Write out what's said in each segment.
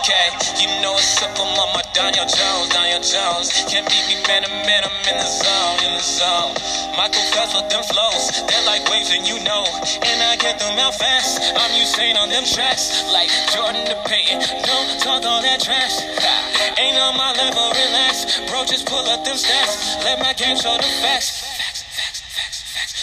okay. You know it's up, I'm on my Daniel Jones, Daniel Jones. Can't beat me, man, man, I'm in the zone, in the zone. Michael Fessler, them flows, they're like waves and you know. And I get them out fast, I'm Usain on them tracks. Like Jordan to Peyton, don't talk all that trash. Ain't on my level, relax, bro, just pull up them stats. Let my game show the facts.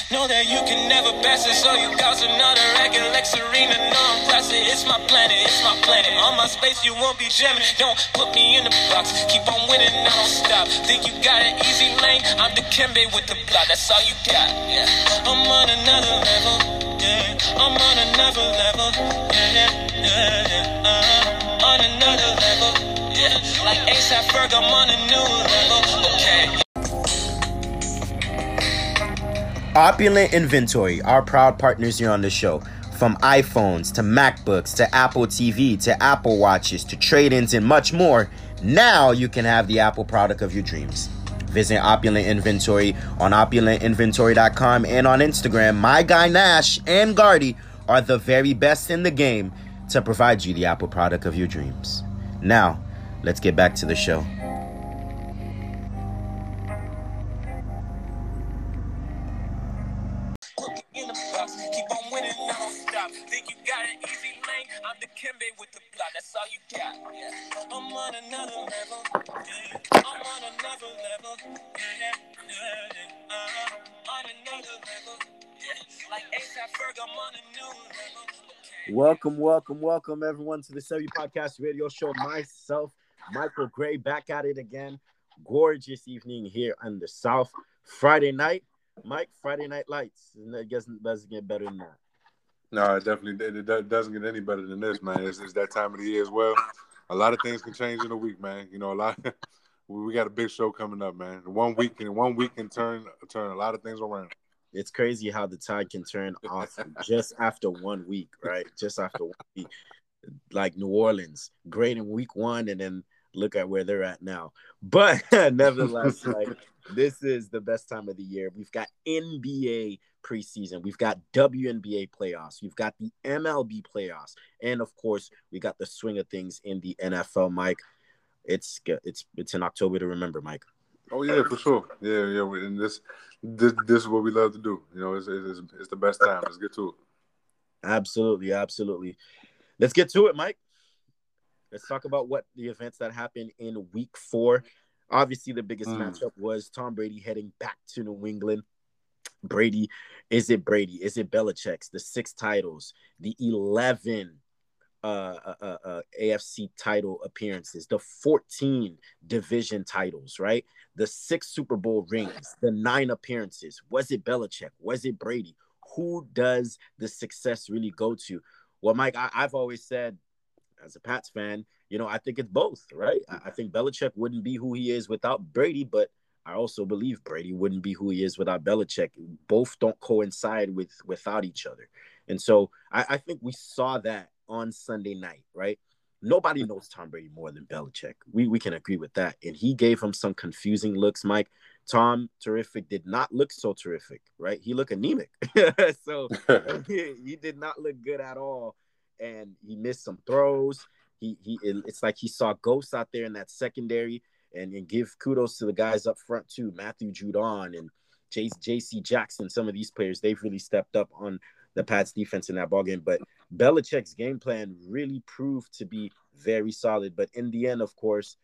Know that you can never pass it, so you got another racket like Serena. No, I'm classic, it's my planet, it's my planet. On my space, you won't be jamming. Don't put me in the box, keep on winning, I don't stop. Think you got an easy lane? I'm the Kimbe with the block, that's all you got, yeah. I'm on another level, yeah. I'm on another level, yeah, yeah, yeah. On another level, yeah. Like ASAP Ferg, I'm on a new level, okay. Opulent Inventory, our proud partners here on the show. From iPhones to MacBooks to Apple TV to Apple Watches to trade-ins and much more, now you can have the Apple product of your dreams. Visit Opulent Inventory on opulentinventory.com and on Instagram. My guy Nash and Gardy are the very best in the game to provide you the Apple product of your dreams. Now, let's get back to the show. Welcome everyone to the Cellular Podcast Radio Show. Myself, Michael Gray, back at it again. Gorgeous evening here in the South. Friday night, Mike. Friday night lights. I guess it doesn't get better than that. No, it doesn't get any better than this, man. It's that time of the year as well. A lot of things can change in a week, man. You know, we got a big show coming up, man. One week can turn a lot of things around. It's crazy how the tide can turn off just after 1 week, right? Just after 1 week. Like New Orleans, great in week one, and then look at where they're at now. But nevertheless, like this is the best time of the year. We've got NBA preseason. We've got WNBA playoffs. We've got the MLB playoffs. And, of course, we got the swing of things in the NFL, Mike. It's in October to remember, Mike. Oh yeah, for sure. Yeah. And this is what we love to do. You know, it's the best time. Let's get to it. Absolutely. Let's get to it, Mike. Let's talk about what the events that happened in Week 4. Obviously, the biggest matchup was Tom Brady heading back to New England. Brady? Is it Belichick's? The 6 titles, the 11. AFC title appearances, the 14 division titles, right? The 6 Super Bowl rings, the 9 appearances. Was it Belichick? Was it Brady? Who does the success really go to? Well, Mike, I've always said, as a Pats fan, you know, I think it's both, right? I think Belichick wouldn't be who he is without Brady, but I also believe Brady wouldn't be who he is without Belichick. Both don't coincide without each other. And so I think we saw that on Sunday night, right? Nobody knows Tom Brady more than Belichick. We can agree with that. And he gave him some confusing looks, Mike. Tom, terrific, did not look so terrific, right? He looked anemic. So he did not look good at all. And he missed some throws. It's like he saw ghosts out there in that secondary. And give kudos to the guys up front too, Matthew Judon and J.C. Jackson. Some of these players, they've really stepped up on the Pats defense in that ballgame. But Belichick's game plan really proved to be very solid. But in the end, of course,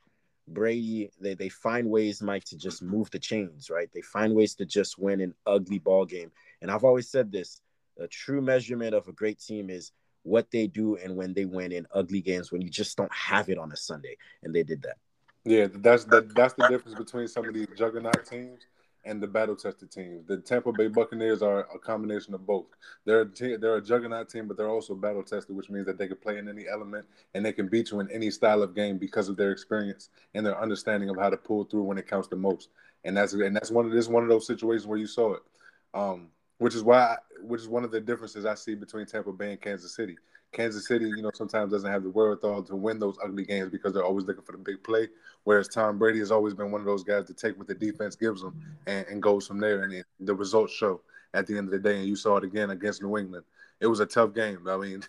Brady, they find ways, Mike, to just move the chains, right? They find ways to just win an ugly ball game. And I've always said this, a true measurement of a great team is what they do and when they win in ugly games when you just don't have it on a Sunday. And they did that. Yeah, that's the difference between some of these juggernaut teams and the battle-tested teams. The Tampa Bay Buccaneers are a combination of both. They're a juggernaut team, but they're also battle-tested, which means that they can play in any element and they can beat you in any style of game because of their experience and their understanding of how to pull through when it counts the most. And that's one of those situations where you saw it, which is one of the differences I see between Tampa Bay and Kansas City. Kansas City, you know, sometimes doesn't have the wherewithal to win those ugly games because they're always looking for the big play, whereas Tom Brady has always been one of those guys to take what the defense gives them and goes from there. And the results show at the end of the day, and you saw it again against New England. It was a tough game. I mean,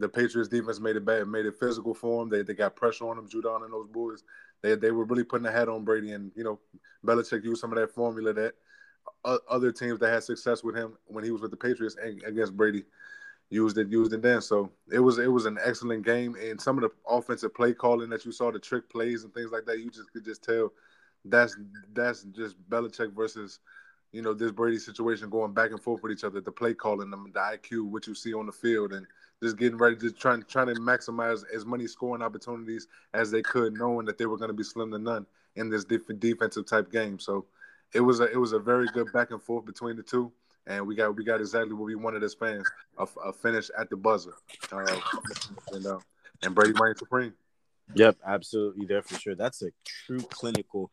The Patriots defense made it bad, made it physical for him. They got pressure on him, Judon and those boys. They were really putting a hat on Brady, and you know, Belichick used some of that formula that other teams that had success with him when he was with the Patriots and against Brady used it then. So it was an excellent game, and some of the offensive play calling that you saw, the trick plays and things like that, you just could just tell that's just Belichick versus, you know, this Brady situation going back and forth with each other, the play calling, the IQ, what you see on the field, and just getting ready, just trying to maximize as many scoring opportunities as they could, knowing that they were going to be slim to none in this defensive type game. So it was a very good back and forth between the two, and we got exactly what we wanted as fans, a finish at the buzzer, and Brady reigns supreme. Yep, absolutely there for sure. That's a true clinical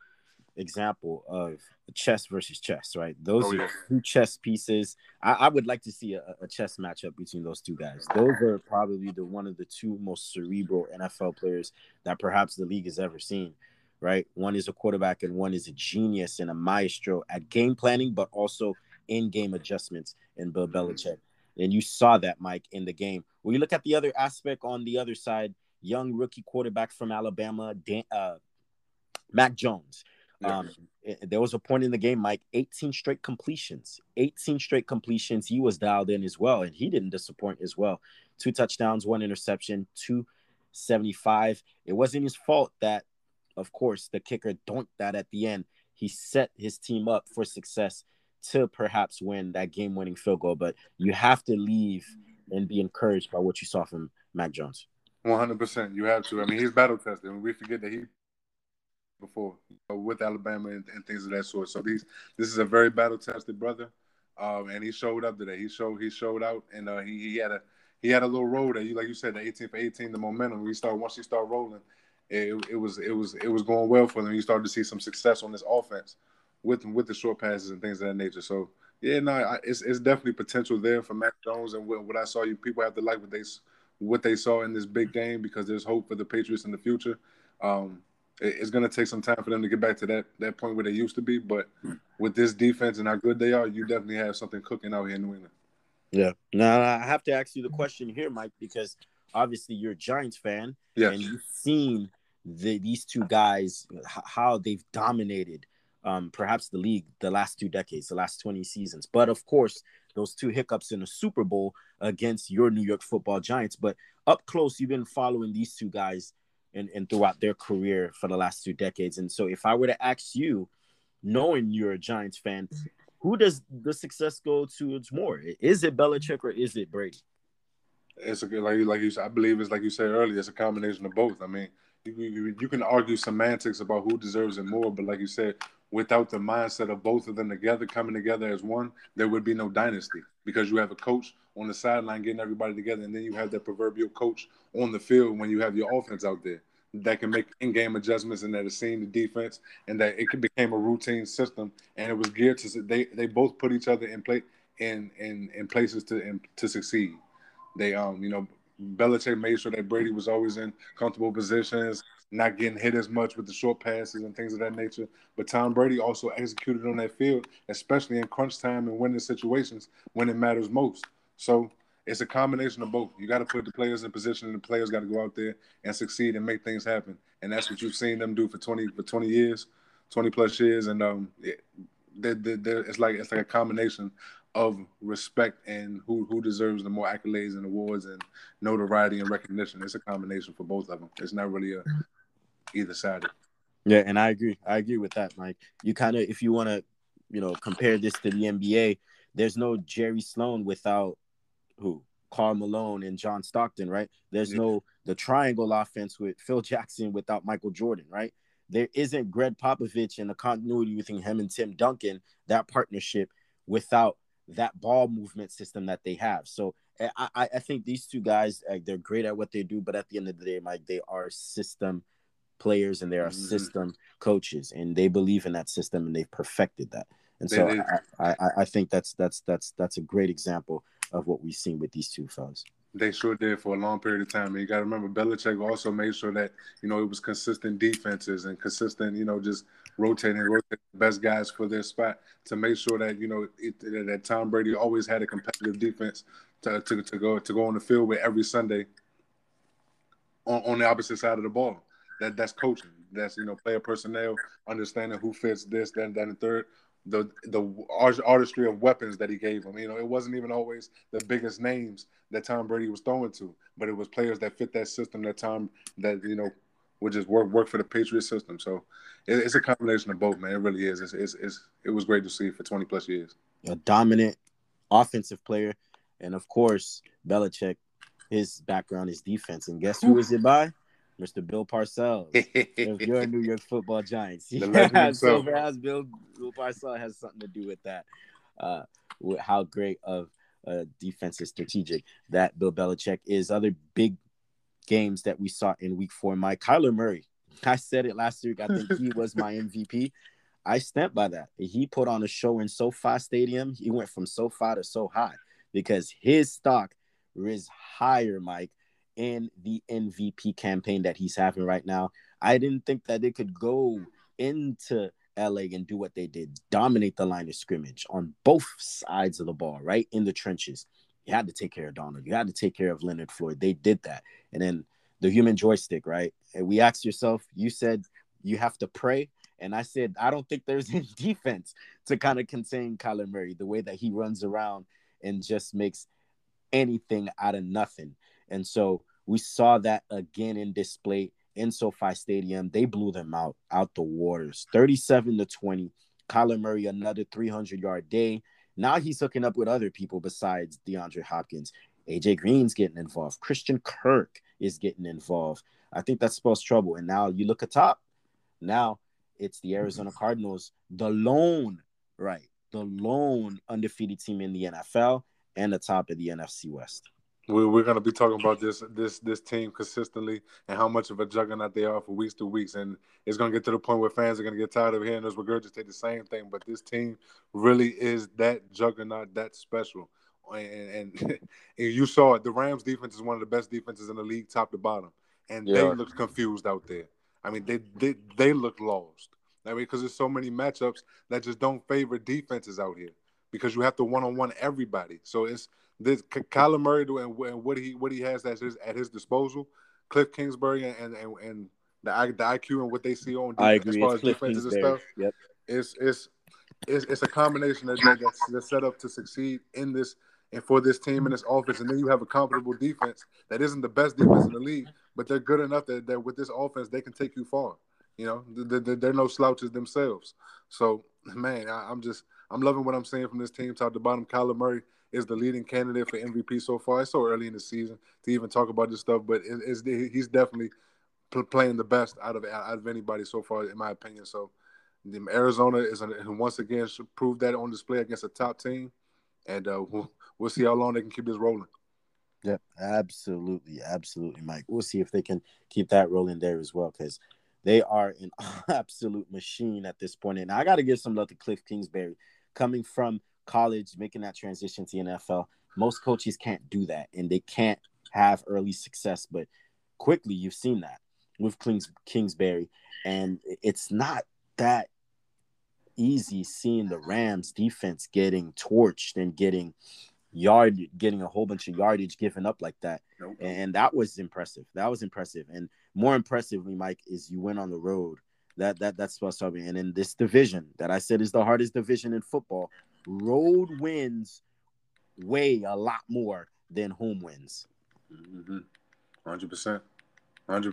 example of chess versus chess, right? Those are two chess pieces. I would like to see a chess matchup between those two guys. Those are probably one of the two most cerebral NFL players that perhaps the league has ever seen, right? One is a quarterback and one is a genius and a maestro at game planning, but also in-game adjustments in Bill Belichick. And you saw that, Mike, in the game. When you look at the other aspect on the other side, young rookie quarterback from Alabama, Mac Jones. There was a point in the game, Mike, 18 straight completions. He was dialed in as well, and he didn't disappoint as well. 2 touchdowns, 1 interception, 275. It wasn't his fault that, of course, the kicker doinked that at the end. He set his team up for success to perhaps win that game-winning field goal, but you have to leave and be encouraged by what you saw from Mac Jones. 100%. You have to. I mean, he's battle-tested, and we forget that he before with Alabama and things of that sort. So this is a very battle-tested brother, and he showed up today. He showed out, and he had a little roll that, you like you said, the 18 for 18, the momentum. Once you start rolling, it was going well for them. You started to see some success on this offense with the short passes and things of that nature. So yeah, it's definitely potential there for Mac Jones, and what I saw, you people have to like what they saw in this big game, because there's hope for the Patriots in the future. It's going to take some time for them to get back to that point where they used to be. But with this defense and how good they are, you definitely have something cooking out here in New England. Yeah. Now, I have to ask you the question here, Mike, because obviously you're a Giants fan. Yes. And you've seen these two guys, how they've dominated perhaps the league the last 2 decades, the last 20 seasons. But, of course, those 2 hiccups in the Super Bowl against your New York Football Giants. But up close, you've been following these two guys and throughout their career for the last 2 decades. And so if I were to ask you, knowing you're a Giants fan, who does the success go towards more? Is it Belichick or is it Brady? It's a good, like you said, I believe it's like you said earlier, it's a combination of both. I mean, you can argue semantics about who deserves it more, but like you said, without the mindset of both of them together, coming together as one, there would be no dynasty, because you have a coach on the sideline getting everybody together, and then you have that proverbial coach on the field when you have your offense out there that can make in-game adjustments and that has seen the defense, and that it became a routine system, and it was geared to they both put each other in play in places to succeed. They Belichick made sure that Brady was always in comfortable positions, not getting hit as much with the short passes and things of that nature. But Tom Brady also executed on that field, especially in crunch time and winning situations when it matters most. So it's a combination of both. You got to put the players in position, and the players got to go out there and succeed and make things happen. And that's what you've seen them do for 20 years, 20-plus years. And it's like a combination of respect and who deserves the more accolades and awards and notoriety and recognition. It's a combination for both of them. It's not really a either sided. Yeah, and I agree with that, Mike. You kind of, if you want to, compare this to the NBA, there's no Jerry Sloan without who? Karl Malone and John Stockton, right? There's no the triangle offense with Phil Jackson without Michael Jordan, right? There isn't Greg Popovich and the continuity between him and Tim Duncan, that partnership, without that ball movement system that they have. So I think these two guys, they're great at what they do, but at the end of the day, Mike, they are system players and they are system coaches, and they believe in that system and they've perfected that. And so I think that's a great example of what we've seen with these two fellas. They sure did for a long period of time. And you got to remember, Belichick also made sure that, it was consistent defenses and consistent, just rotating the best guys for their spot to make sure that, that Tom Brady always had a competitive defense to go on the field with every Sunday on the opposite side of the ball. That's coaching. That's, you know, player personnel, understanding who fits this, then that, and third. The artistry of weapons that he gave him. You know, it wasn't even always the biggest names that Tom Brady was throwing to, but it was players that fit that system that you know, would just work for the Patriots system. So it's a combination of both, man. It really is. It was great to see for 20 plus years. A dominant offensive player, and of course Belichick. His background is defense, and guess who is it by? Mr. Bill Parcells, if you're a New York Football Giants. Yeah, so perhaps Bill Parcells has something to do with that, with how great of a defense is strategic that Bill Belichick is. Other big games that we saw in Week 4, Kyler Murray. I said it last week. I think he was my MVP. I stand by that. He put on a show in SoFi Stadium. He went from SoFi to so high because his stock is higher, Mike, in the MVP campaign that he's having right now. I didn't think that they could go into LA and do what they did, dominate the line of scrimmage on both sides of the ball, right in the trenches. You had to take care of Donald. You had to take care of Leonard Floyd. They did that. And then the human joystick, right? And we asked yourself, you said you have to pray. And I said, I don't think there's any defense to kind of contain Kyler Murray, the way that he runs around and just makes anything out of nothing. And so we saw that again in display in SoFi Stadium. They blew them out the waters, 37-20. Kyler Murray, another 300-yard day. Now he's hooking up with other people besides DeAndre Hopkins. AJ Green's getting involved. Christian Kirk is getting involved. I think that spells trouble. And now you look atop. Now it's the Arizona Cardinals, the lone undefeated team in the NFL and the top of the NFC West. We're going to be talking about this team consistently and how much of a juggernaut they are for weeks to weeks. And it's going to get to the point where fans are going to get tired of hearing us regurgitate the same thing. But this team really is that juggernaut, that special. And you saw it. The Rams defense is one of the best defenses in the league, top to bottom. And they look confused out there. I mean, they look lost. I mean, because there's so many matchups that just don't favor defenses out here because you have to one-on-one everybody. So it's – this Kyler Murray and what he has at his disposal, Cliff Kingsbury and the IQ and what they see on defense, as far as defenses and stuff. Yep. It's a combination that's set up to succeed in this and for this team and this offense. And then you have a comfortable defense that isn't the best defense in the league, but they're good enough that with this offense they can take you far. You know, they're no slouches themselves. So man, I'm loving what I'm seeing from this team top to bottom. Kyler Murray is the leading candidate for MVP so far. It's so early in the season to even talk about this stuff, but he's definitely playing the best out of anybody so far, in my opinion. So Arizona is once again proved that on display against a top team, and we'll see how long they can keep this rolling. Yep, absolutely, Mike. We'll see if they can keep that rolling there as well, because they are an absolute machine at this point. And I got to give some love to Cliff Kingsbury, coming from college, making that transition to NFL. Most coaches can't do that, and they can't have early success, but quickly you've seen that with Kingsbury, and it's not that easy seeing the Rams defense getting torched and getting a whole bunch of yardage given up like that. Nope. And that was impressive. And more impressively, Mike, is you went on the road. That's what's happening. And in this division that I said is the hardest division in football, road wins weigh a lot more than home wins. 100%. And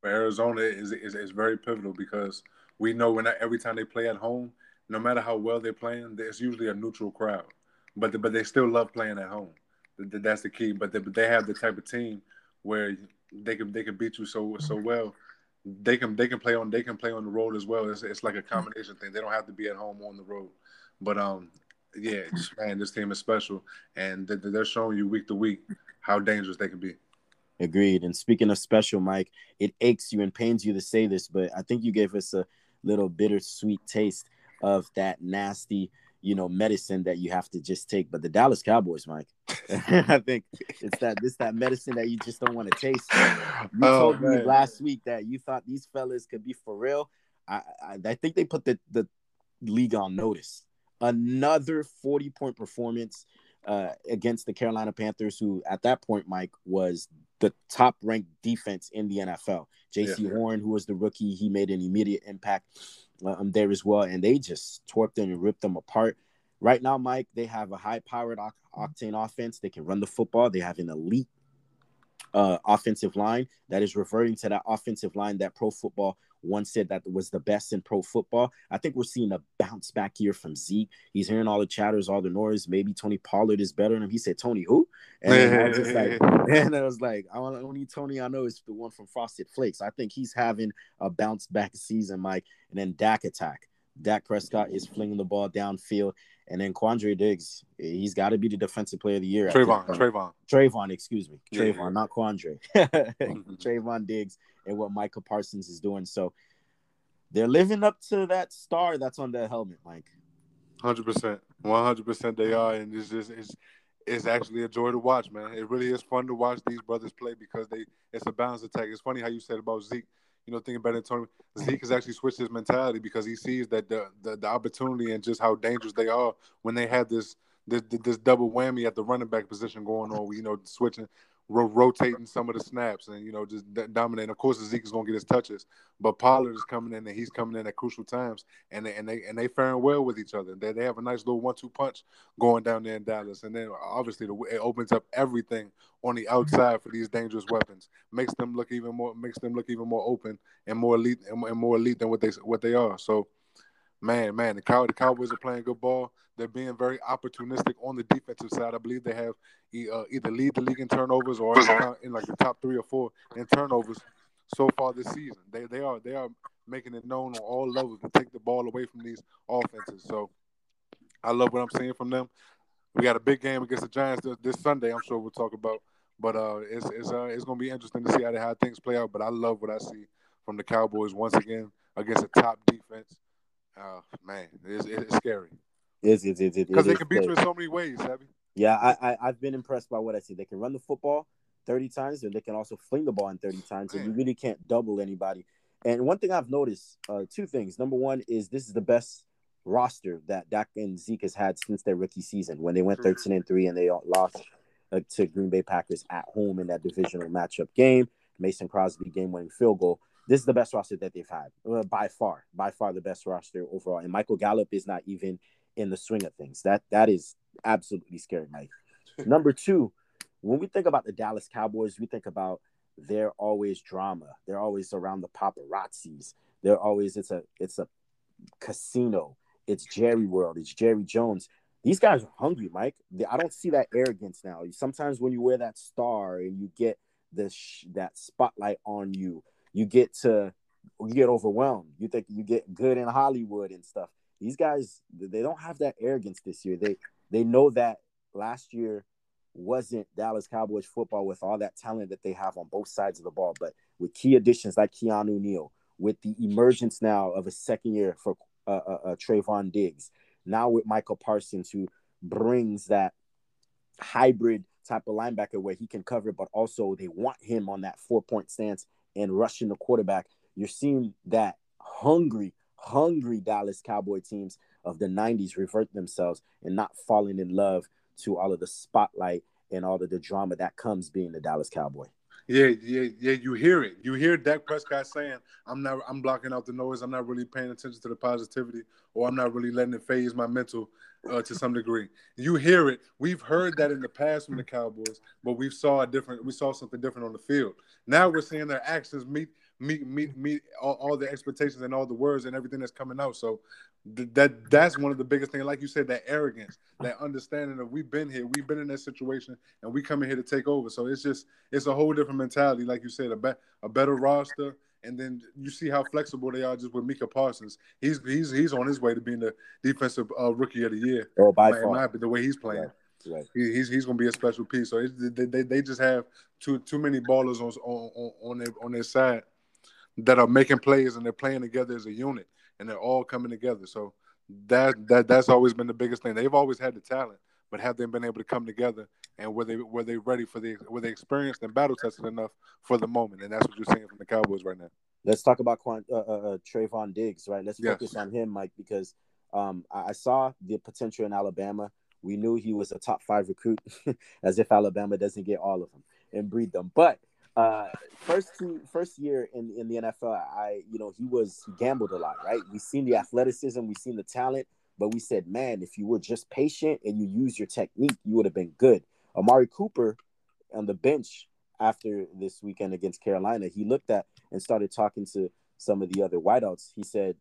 for Arizona is very pivotal, because we know when every time they play at home, no matter how well they're playing, there's usually a neutral crowd. But they still love playing at home. That's the key. But they have the type of team where they can beat you so well. They can play on the road as well. It's like a combination thing. They don't have to be at home on the road. But, yeah, man, this team is special. And they're showing you week to week how dangerous they can be. Agreed. And speaking of special, Mike, it aches you and pains you to say this, but I think you gave us a little bittersweet taste of that nasty, you know, medicine that you have to just take. But the Dallas Cowboys, Mike, I think it's that medicine that you just don't want to taste. You told me last week that you thought these fellas could be for real. I think they put the league on notice. Another 40-point performance against the Carolina Panthers, who at that point, Mike, was the top-ranked defense in the NFL. J.C. Horn, who was the rookie, he made an immediate impact there as well, and they just tore them and ripped them apart. Right now, Mike, they have a high-powered octane offense. They can run the football. They have an elite offensive line that is reverting to that offensive line that Pro Football once said that was the best in pro football. I think we're seeing a bounce back here from Zeke. He's hearing all the chatters, all the noise. Maybe Tony Pollard is better than him. He said, Tony who? And I was like, I only Tony I know is the one from Frosted Flakes. I think he's having a bounce back season, Mike. And then Dak Prescott is flinging the ball downfield. And then Quandre Diggs, he's got to be the defensive player of the year. Trevon, not Quandre. Trevon Diggs and what Micah Parsons is doing. So they're living up to that star that's on their helmet, Mike. 100%. 100% they are. And it's just it's actually a joy to watch, man. It really is fun to watch these brothers play because it's a balance attack. It's funny how you said about Zeke. You know, thinking about it, Tony, Zeke has actually switched his mentality because he sees that the opportunity and just how dangerous they are when they have this double whammy at the running back position going on. You know, switching, rotating some of the snaps, and you know, just dominating. Of course, Zeke is going to get his touches, but Pollard is coming in, and he's coming in at crucial times, and they faring well with each other. They have a nice little 1-2 punch going down there in Dallas, and then obviously it opens up everything on the outside for these dangerous weapons. Makes them look even more open and more elite than what they are. So, man, the Cowboys are playing good ball. They're being very opportunistic on the defensive side. I believe they have either lead the league in turnovers or in like the top 3 or 4 in turnovers so far this season. They are making it known on all levels to take the ball away from these offenses. So I love what I'm seeing from them. We got a big game against the Giants this Sunday. I'm sure we'll talk about, but it's going to be interesting to see how things play out. But I love what I see from the Cowboys once again against a top defense. Man, it's scary. It is. Because they can beat you in so many ways, Abby. Yeah, I've been impressed by what I see. They can run the football 30 times, and they can also fling the ball in 30 times, and you really can't double anybody. And one thing I've noticed, 2 things. Number one is this is the best roster that Dak and Zeke has had since their rookie season when they went 13-3 and they lost to Green Bay Packers at home in that divisional matchup game. Mason Crosby game-winning field goal. This is the best roster that they've had, by far the best roster overall. And Michael Gallup is not even in the swing of things. That is absolutely scary, Mike. Number 2, when we think about the Dallas Cowboys, we think about they're always drama. They're always around the paparazzis. They're always it's a casino. It's Jerry World. It's Jerry Jones. These guys are hungry, Mike. I don't see that arrogance now. Sometimes when you wear that star and you get that spotlight on you, you get overwhelmed. You think you get good in Hollywood and stuff. These guys, they don't have that arrogance this year. They know that last year wasn't Dallas Cowboys football with all that talent that they have on both sides of the ball. But with key additions like Keanu Neal, with the emergence now of a second year for Trevon Diggs, now with Michael Parsons, who brings that hybrid type of linebacker where he can cover, but also they want him on that 4-point stance and rushing the quarterback. You're seeing that hungry Dallas Cowboy teams of the 90s revert themselves and not falling in love to all of the spotlight and all of the drama that comes being the Dallas Cowboy. Yeah. You hear it. You hear Dak Prescott saying, I'm blocking out the noise. I'm not really paying attention to the positivity, or I'm not really letting it phase my mental to some degree. You hear it. We've heard that in the past from the Cowboys, but we saw something different on the field. Now we're seeing their actions meet all the expectations and all the words and everything that's coming out. So that's one of the biggest things. Like you said, that arrogance, that understanding of we've been here, we've been in that situation, and we coming here to take over. So it's a whole different mentality. Like you said, a better roster. And then you see how flexible they are just with Micah Parsons. He's on his way to being the defensive rookie of the year. Oh, by far. The way he's playing. Right. He's going to be a special piece. So they just have too many ballers on their side that are making plays, and they're playing together as a unit, and they're all coming together. So that's always been the biggest thing. They've always had the talent, but have they been able to come together, and were they ready for were they experienced and battle tested enough for the moment? And that's what you're seeing from the Cowboys right now. Let's talk about Trevon Diggs, right? Let's focus on him, Mike, because I saw the potential in Alabama. We knew he was a top 5 recruit, as if Alabama doesn't get all of them and breed them. But first year in the NFL, he gambled a lot, right? We've seen the athleticism, we've seen the talent, but we said, man, if you were just patient and you used your technique, you would have been good. Amari Cooper on the bench after this weekend against Carolina, he looked at and started talking to some of the other wideouts. He said,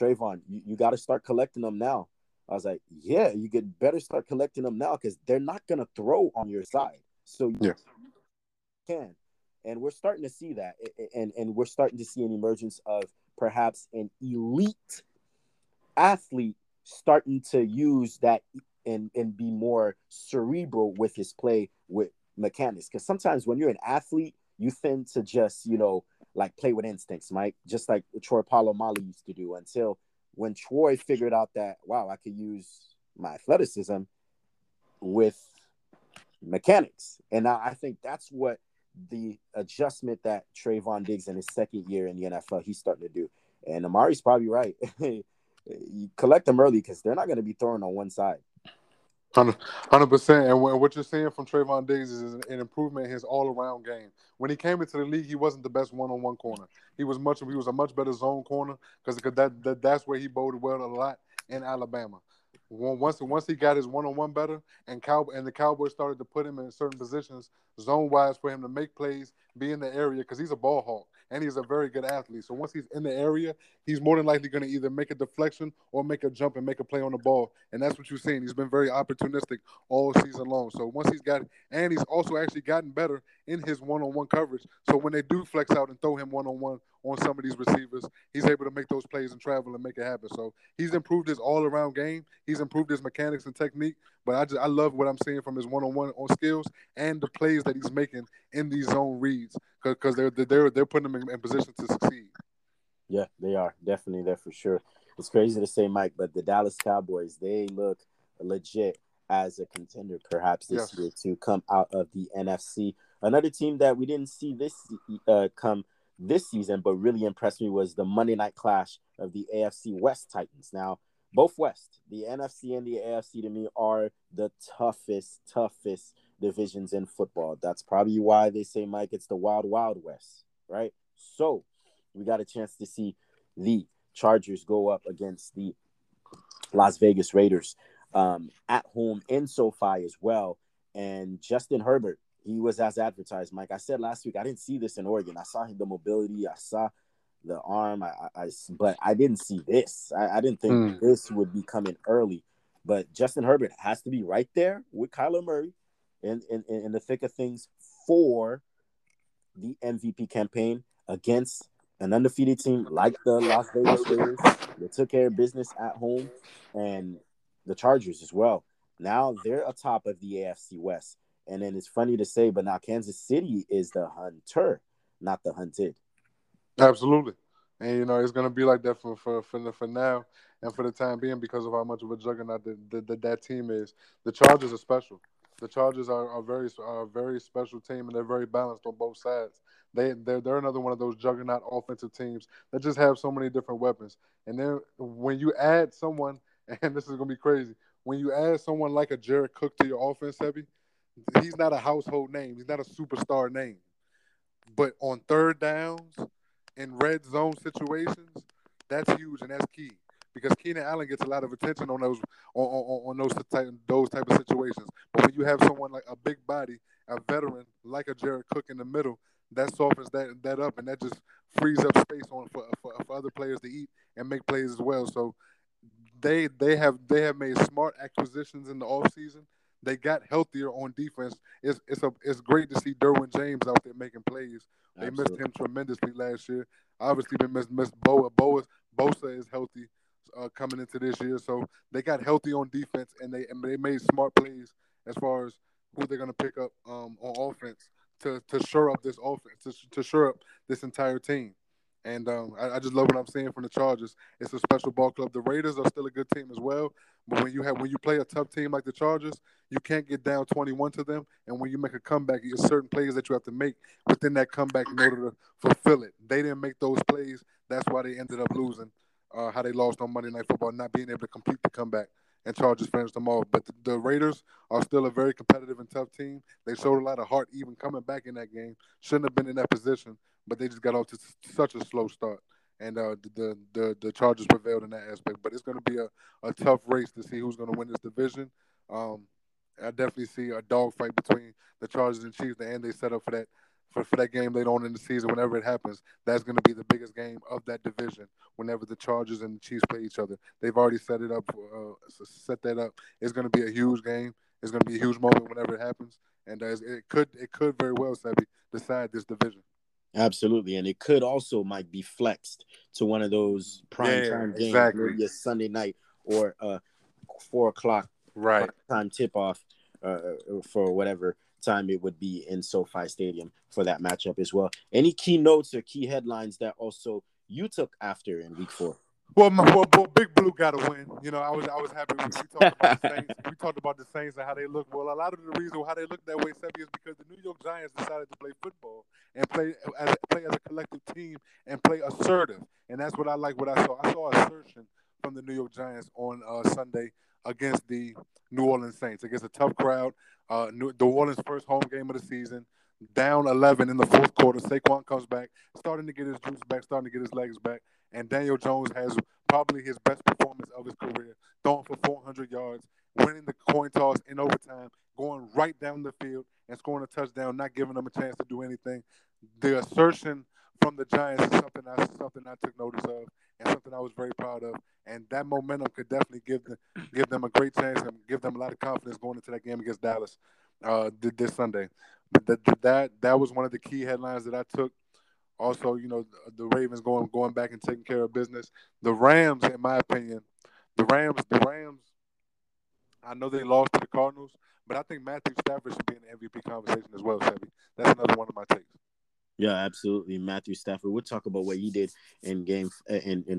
Trevon, you got to start collecting them now. I was like, yeah, you could better start collecting them now because they're not going to throw on your side. So yeah, you can. And we're starting to see that. And we're starting to see an emergence of perhaps an elite athlete starting to use that and be more cerebral with his play with mechanics. Because sometimes when you're an athlete, you tend to just, play with instincts, Mike, just like Troy Polamalu used to do until when Troy figured out that, wow, I could use my athleticism with mechanics. And I think that's what the adjustment that Trevon Diggs in his second year in the NFL, he's starting to do. And Amari's probably right. You collect them early because they're not going to be thrown on one side. 100%. And what you're seeing from Trevon Diggs is an improvement in his all-around game. When he came into the league, he wasn't the best one-on-one corner. He was a much better zone corner because that's where he bowled well a lot in Alabama. Once he got his one-on-one better, and the Cowboys started to put him in certain positions zone-wise for him to make plays, be in the area because he's a ball hawk. And he's a very good athlete. So once he's in the area, he's more than likely going to either make a deflection or make a jump and make a play on the ball. And that's what you've seen. He's been very opportunistic all season long. So once he's also actually gotten better in his one-on-one coverage. So when they do flex out and throw him one-on-one on some of these receivers, he's able to make those plays and travel and make it happen. So he's improved his all-around game. He's improved his mechanics and technique. But I love what I'm seeing from his one-on-one on skills and the plays that he's making in these zone reads because they're putting him in position to succeed. Yeah, they are. Definitely there for sure. It's crazy to say, Mike, but the Dallas Cowboys, they look legit as a contender perhaps this year to come out of the NFC. Another team that we didn't see come this season but really impressed me was the Monday night clash of the AFC West Titans. Now, both West, the NFC and the AFC to me are the toughest divisions in football. That's probably why they say, Mike, it's the wild, wild West, right? So we got a chance to see the Chargers go up against the Las Vegas Raiders at home in SoFi as well. And Justin Herbert, he was as advertised, Mike. I said last week, I didn't see this in Oregon. I saw the mobility. I saw the arm, but I didn't see this. I didn't think this would be coming early. But Justin Herbert has to be right there with Kyler Murray in the thick of things for the MVP campaign against an undefeated team like the Las Vegas Raiders. They took care of business at home, and the Chargers as well. Now they're atop of the AFC West. And then it's funny to say, but now Kansas City is the hunter, not the hunted. Absolutely. And, it's going to be like that for now and for the time being because of how much of a juggernaut that team is. The Chargers are special. The Chargers are a very special team, and they're very balanced on both sides. They're another one of those juggernaut offensive teams that just have so many different weapons. And then when you add someone, and this is going to be crazy, when you add someone like a Jared Cook to your offense, Sebby, he's not a household name. He's not a superstar name. But on third downs, in red zone situations, that's huge and that's key because Keenan Allen gets a lot of attention on those type of situations. But when you have someone like a big body, a veteran like a Jared Cook in the middle, that softens that up and that just frees up space for other players to eat and make plays as well. So they have made smart acquisitions in the offseason. They got healthier on defense. It's great to see Derwin James out there making plays. They Absolutely. Missed him tremendously last year. Obviously, they missed Bosa is healthy coming into this year. So they got healthy on defense, and they made smart plays as far as who they're going to pick up on offense to shore up this offense, to shore up this entire team. And I just love what I'm seeing from the Chargers. It's a special ball club. The Raiders are still a good team as well. But when you play a tough team like the Chargers, you can't get down 21 to them. And when you make a comeback, there's certain plays that you have to make within that comeback in order to fulfill it. They didn't make those plays. That's why they ended up losing how they lost on Monday Night Football, not being able to complete the comeback. and Chargers finished them off. But the Raiders are still a very competitive and tough team. They showed a lot of heart even coming back in that game. Shouldn't have been in that position, but they just got off to such a slow start. And the Chargers prevailed in that aspect. But it's going to be a tough race to see who's going to win this division. I definitely see a dogfight between the Chargers and Chiefs, and they set up for that for that game later on in the season. Whenever it happens, that's going to be the biggest game of that division. Whenever the Chargers and the Chiefs play each other, they've already set that up. It's going to be a huge game. It's going to be a huge moment whenever it happens, and it could very well, Sebby, decide this division. Absolutely, and it could also might be flexed to one of those prime time games, maybe a Sunday night or 4 o'clock. Right. Time tip-off for whatever time it would be in SoFi Stadium for that matchup as well. Any key notes or key headlines that also you took after in Week 4? Well, Big Blue got to win. You know, I was happy when we talked about the Saints. We talked about the Saints and how they look. Well, a lot of the reason how they look that way, Sebby, is because the New York Giants decided to play football and play as a collective team and play assertive. And that's what I like. What I saw. I saw assertion from the New York Giants on Sunday against the New Orleans Saints, against a tough crowd. New Orleans' first home game of the season, down 11 in the fourth quarter. Saquon comes back, starting to get his juice back, starting to get his legs back. And Daniel Jones has probably his best performance of his career, throwing for 400 yards, winning the coin toss in overtime, going right down the field and scoring a touchdown, not giving them a chance to do anything. The assertion from the Giants is something I took notice of and something I was very proud of. And that momentum could definitely give them a great chance and give them a lot of confidence going into that game against Dallas this Sunday. But that was one of the key headlines that I took. Also, you know, the Ravens going back and taking care of business. The Rams, in my opinion, the Rams, I know they lost to the Cardinals, but I think Matthew Stafford should be in the MVP conversation as well, Sebby. That's another one of my takes. Yeah, absolutely. Matthew Stafford. We'll talk about what he did in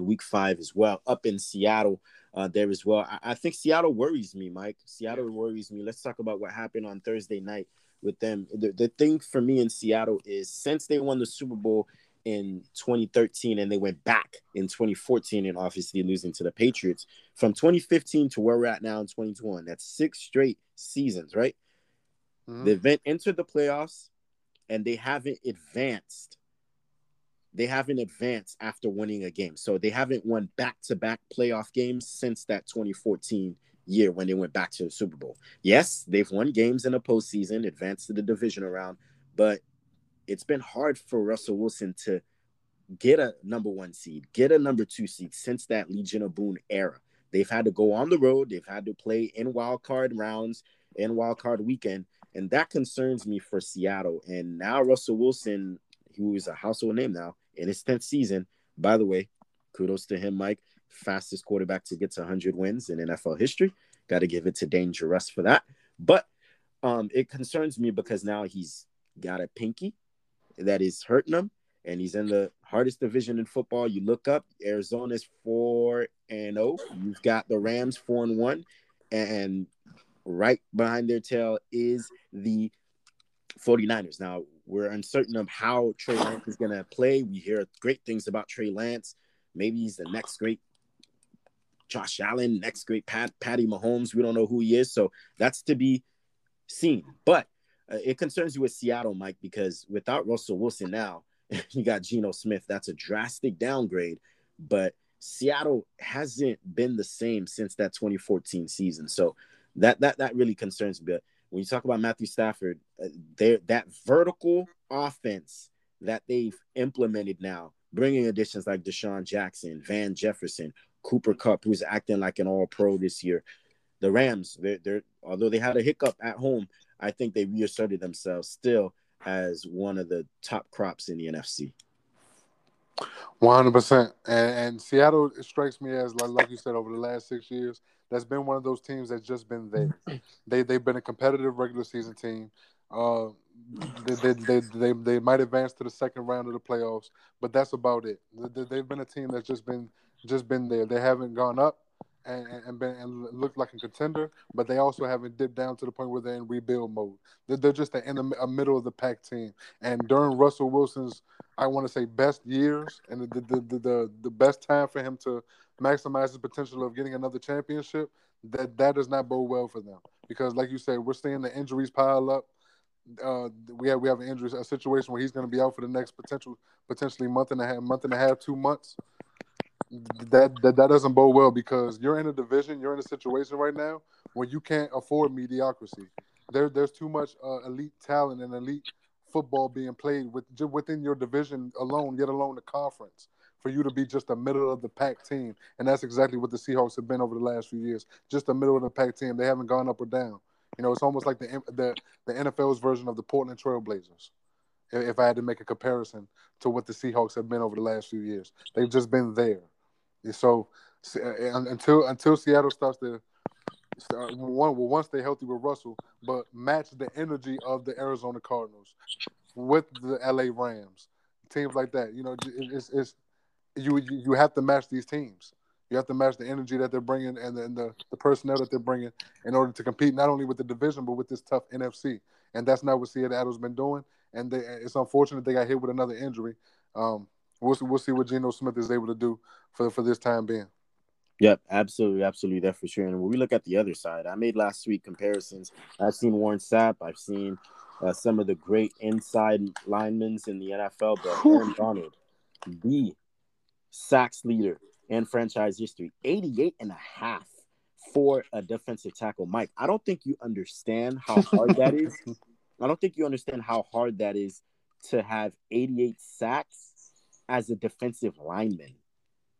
Week 5 as well, up in Seattle there as well. I think Seattle worries me, Mike. Seattle worries me. Let's talk about what happened on Thursday night with them. The thing for me in Seattle is since they won the Super Bowl in 2013 and they went back in 2014 and obviously losing to the Patriots, from 2015 to where we're at now in 2021, that's 6 straight seasons, right? Mm-hmm. They've entered the playoffs, and they haven't advanced. They haven't advanced after winning a game. So they haven't won back-to-back playoff games since that 2014 year when they went back to the Super Bowl. Yes, they've won games in the postseason, advanced to the divisional round, but it's been hard for Russell Wilson to get a number 1 seed, get a number 2 seed since that Legion of Boone era. They've had to go on the road. They've had to play in wild card rounds, in wild card weekend. And that concerns me for Seattle. And now Russell Wilson, who is a household name now in his 10th season, by the way, kudos to him, Mike, fastest quarterback to get to 100 wins in NFL history. Got to give it to Danger Russ for that. But it concerns me because now he's got a pinky that is hurting him, and he's in the hardest division in football. You look up, Arizona's 4-0. You've got the Rams 4-1. And right behind their tail is the 49ers. Now, we're uncertain of how Trey Lance is going to play. We hear great things about Trey Lance. Maybe he's the next great Josh Allen, next great Patty Mahomes. We don't know who he is, so that's to be seen. But it concerns you with Seattle, Mike, because without Russell Wilson now, you got Geno Smith. That's a drastic downgrade, but Seattle hasn't been the same since that 2014 season. So That really concerns me. But when you talk about Matthew Stafford, that vertical offense that they've implemented now, bringing additions like Deshaun Jackson, Van Jefferson, Cooper Kupp, who's acting like an all-pro this year. The Rams, they're although they had a hiccup at home, I think they reasserted themselves still as one of the top crops in the NFC. 100%. And Seattle, it strikes me as, like you said, over the last 6 years, that's been one of those teams that's just been there. They've been a competitive regular season team. They might advance to the second round of the playoffs, but that's about it. They've been a team that's just been there. They haven't gone up and looked like a contender, but they also haven't dipped down to the point where they're in rebuild mode. They're just a middle of the pack team. And during Russell Wilson's, I want to say, best years and the best time for him to maximize the potential of getting another championship, that does not bode well for them. Because, like you said, we're seeing the injuries pile up. We have an injury, a situation where he's going to be out for the next potentially month and a half, 2 months. That doesn't bode well, because you're in a division, you're in a situation right now where you can't afford mediocrity. There's too much elite talent and elite football being played within your division alone, let alone the conference, for you to be just a middle-of-the-pack team. And that's exactly what the Seahawks have been over the last few years, just a middle-of-the-pack team. They haven't gone up or down. You know, it's almost like the NFL's version of the Portland Trail Blazers, if I had to make a comparison to what the Seahawks have been over the last few years. They've just been there. So until Seattle starts to – once they're healthy with Russell, but match the energy of the Arizona Cardinals with the L.A. Rams, teams like that. You know, it's you have to match these teams. You have to match the energy that they're bringing and the personnel that they're bringing in order to compete not only with the division but with this tough NFC. And that's not what Seattle's been doing. And it's unfortunate they got hit with another injury. We'll see what Geno Smith is able to do for this time being. Yep, absolutely, that for sure. And when we look at the other side, I made last week comparisons. I've seen Warren Sapp. I've seen some of the great inside linemen in the NFL, but Aaron Donald, the sacks leader in franchise history, 88.5 for a defensive tackle. Mike, I don't think you understand how hard that is. I don't think you understand how hard that is to have 88 sacks as a defensive lineman,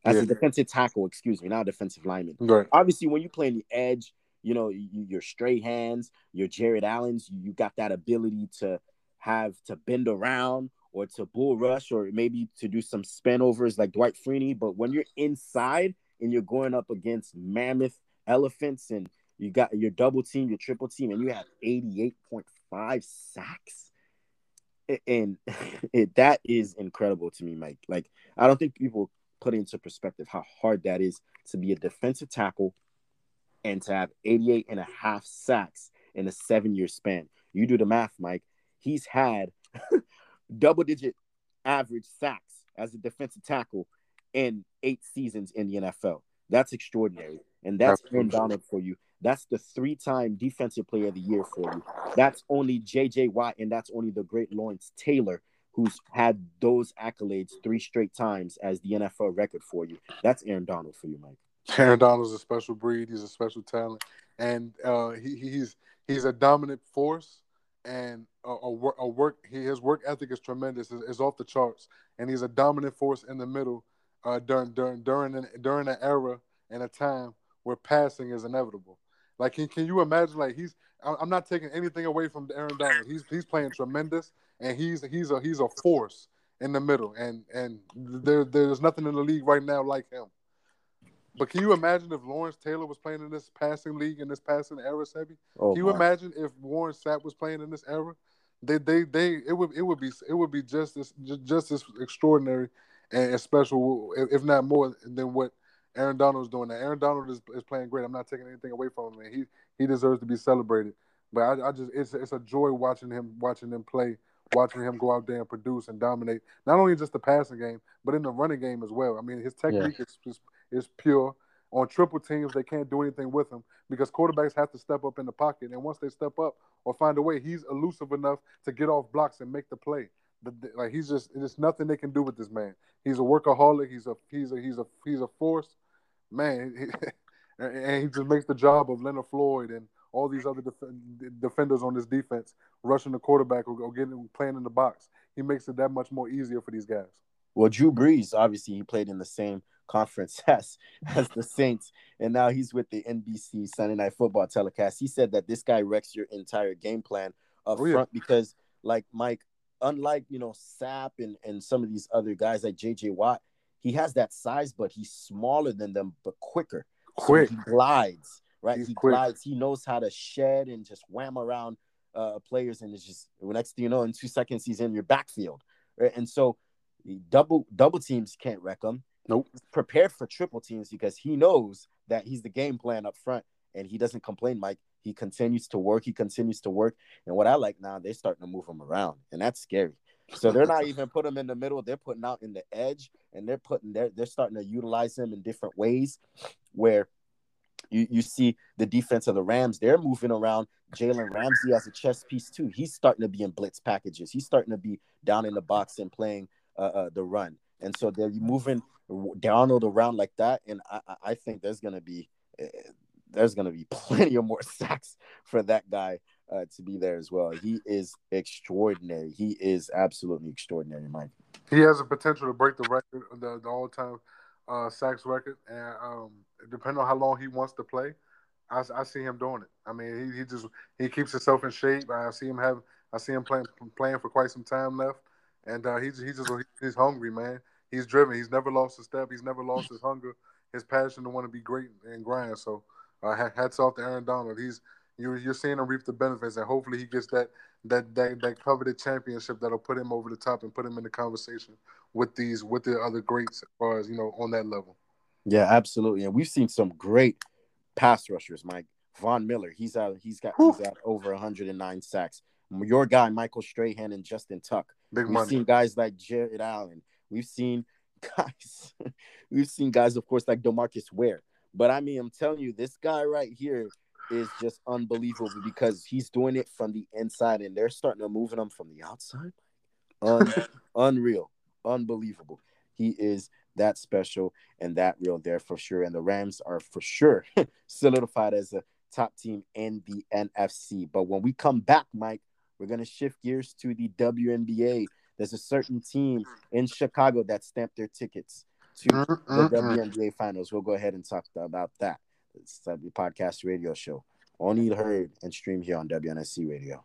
as a defensive tackle, excuse me, not a defensive lineman. Right. Obviously, when you play in the edge, you know, your straight hands, your Jared Allen's, you got that ability to have to bend around or to bull rush, or maybe to do some spin overs like Dwight Freeney. But when you're inside and you're going up against mammoth elephants and you got your double team, your triple team, and you have 88.5 sacks, and that is incredible to me, Mike. Like, I don't think people put into perspective how hard that is to be a defensive tackle and to have 88.5 sacks in a 7-year span. You do the math, Mike. He's had double-digit average sacks as a defensive tackle in 8 seasons in the NFL. That's extraordinary. And that's Aaron Donald for you. That's the 3-time Defensive Player of the Year for you. That's only J.J. Watt, and that's only the great Lawrence Taylor, who's had those accolades 3 straight times as the NFL record for you. That's Aaron Donald for you, Mike. Aaron Donald's a special breed. He's a special talent. And he's a dominant force. And his work ethic is tremendous. It's off the charts, and he's a dominant force in the middle during an era and a time where passing is inevitable. Like, can you imagine? Like, I'm not taking anything away from Aaron Donald. He's playing tremendous, and he's a force in the middle. And there's nothing in the league right now like him. But can you imagine if Lawrence Taylor was playing in this passing league, in this passing era, Sebby? Can you imagine if Warren Sapp was playing in this era? It would be just as extraordinary and special, if not more than what Aaron Donald's doing. Now, Aaron Donald is playing great. I'm not taking anything away from him, and he deserves to be celebrated. But it's a joy watching him play, watching him go out there and produce and dominate, not only just the passing game, but in the running game as well. I mean, his technique is pure. On triple teams, they can't do anything with him because quarterbacks have to step up in the pocket. And once they step up or find a way, he's elusive enough to get off blocks and make the play. Like, there's nothing they can do with this man. He's a workaholic. He's a force, man. And he just makes the job of Leonard Floyd and all these other defenders on this defense rushing the quarterback or playing in the box. He makes it that much more easier for these guys. Well, Drew Brees, obviously, he played in the same conference as the Saints, and now he's with the NBC Sunday Night Football telecast. He said that this guy wrecks your entire game plan up front because, like, Mike, unlike, you know, Sapp and some of these other guys like J.J. Watt, he has that size, but he's smaller than them but quicker. Quick. So he glides, right? He glides. He knows how to shed and just wham around players, and it's just, next thing you know, in 2 seconds, he's in your backfield. Right? And so double teams can't wreck him. Nope. He's prepared for triple teams because he knows that he's the game plan up front, and he doesn't complain, Mike. He continues to work. And what I like now, they're starting to move him around, and that's scary. So they're not even putting him in the middle. They're putting out in the edge, and they're putting they're starting to utilize him in different ways where you see the defense of the Rams. They're moving around Jalen Ramsey as a chess piece too. He's starting to be in blitz packages. He's starting to be down in the box and playing the run. And so they're moving Donald around like that. And I think there's going to be plenty of more sacks for that guy to be there as well. He is extraordinary. He is absolutely extraordinary, Mike. He has the potential to break the record, the all-time sacks record. And depending on how long he wants to play, I see him doing it. I mean, he keeps himself in shape. I see him playing for quite some time left. And he's hungry, man. He's driven. He's never lost his step. He's never lost his hunger, his passion to want to be great and grind. So hats off to Aaron Donald. You're seeing him reap the benefits, and hopefully he gets that coveted championship that'll put him over the top and put him in the conversation with the other greats as far as, on that level. Yeah, absolutely. And we've seen some great pass rushers, Mike. Von Miller, he's got over 109 sacks. Your guy, Michael Strahan and Justin Tuck. We've seen guys like Jared Allen. We've seen guys, of course, like DeMarcus Ware. But, I mean, I'm telling you, this guy right here is just unbelievable because he's doing it from the inside, and they're starting to move him from the outside. Unreal. Unbelievable. He is that special and that real there for sure. And the Rams are for sure solidified as a top team in the NFC. But when we come back, Mike, we're going to shift gears to the WNBA. There's a certain team in Chicago that stamped their tickets to the WNBA Finals. We'll go ahead and talk about that. It's the podcast radio show. Only heard and streamed here on WNSC Radio.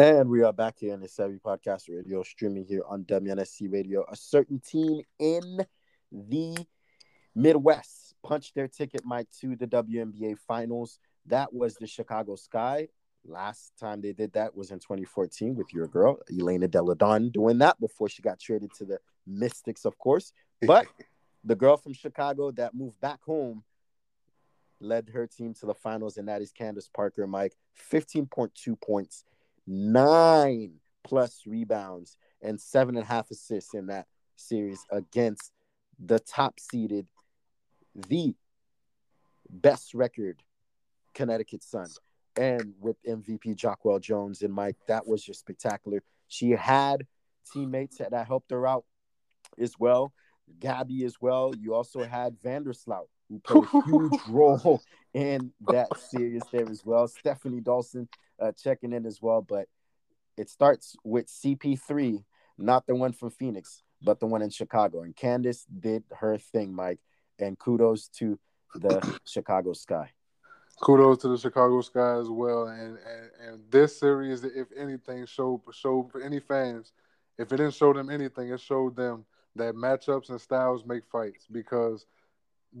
And we are back here in the SoFi Podcast Radio, streaming here on WNSC Radio. A certain team in the Midwest punched their ticket, Mike, to the WNBA Finals. That was the Chicago Sky. Last time they did that was in 2014 with your girl, Elena Deladon, doing that before she got traded to the Mystics, of course. But the girl from Chicago that moved back home led her team to the finals, and that is Candace Parker, Mike. 15.2 points. 9 plus rebounds and 7.5 assists in that series against the top seeded, the best record Connecticut Sun. And with MVP Jockwell Jones and Mike, that was just spectacular. She had teammates that helped her out as well. Gabby as well. You also had Vandersloot, who played a huge role in that series there as well. Stephanie Dawson checking in as well. But it starts with CP3, not the one from Phoenix, but the one in Chicago. And Candace did her thing, Mike. And kudos to the Chicago Sky. Kudos to the Chicago Sky as well. And this series, if anything, showed for any fans, if it didn't show them anything, it showed them that matchups and styles make fights, because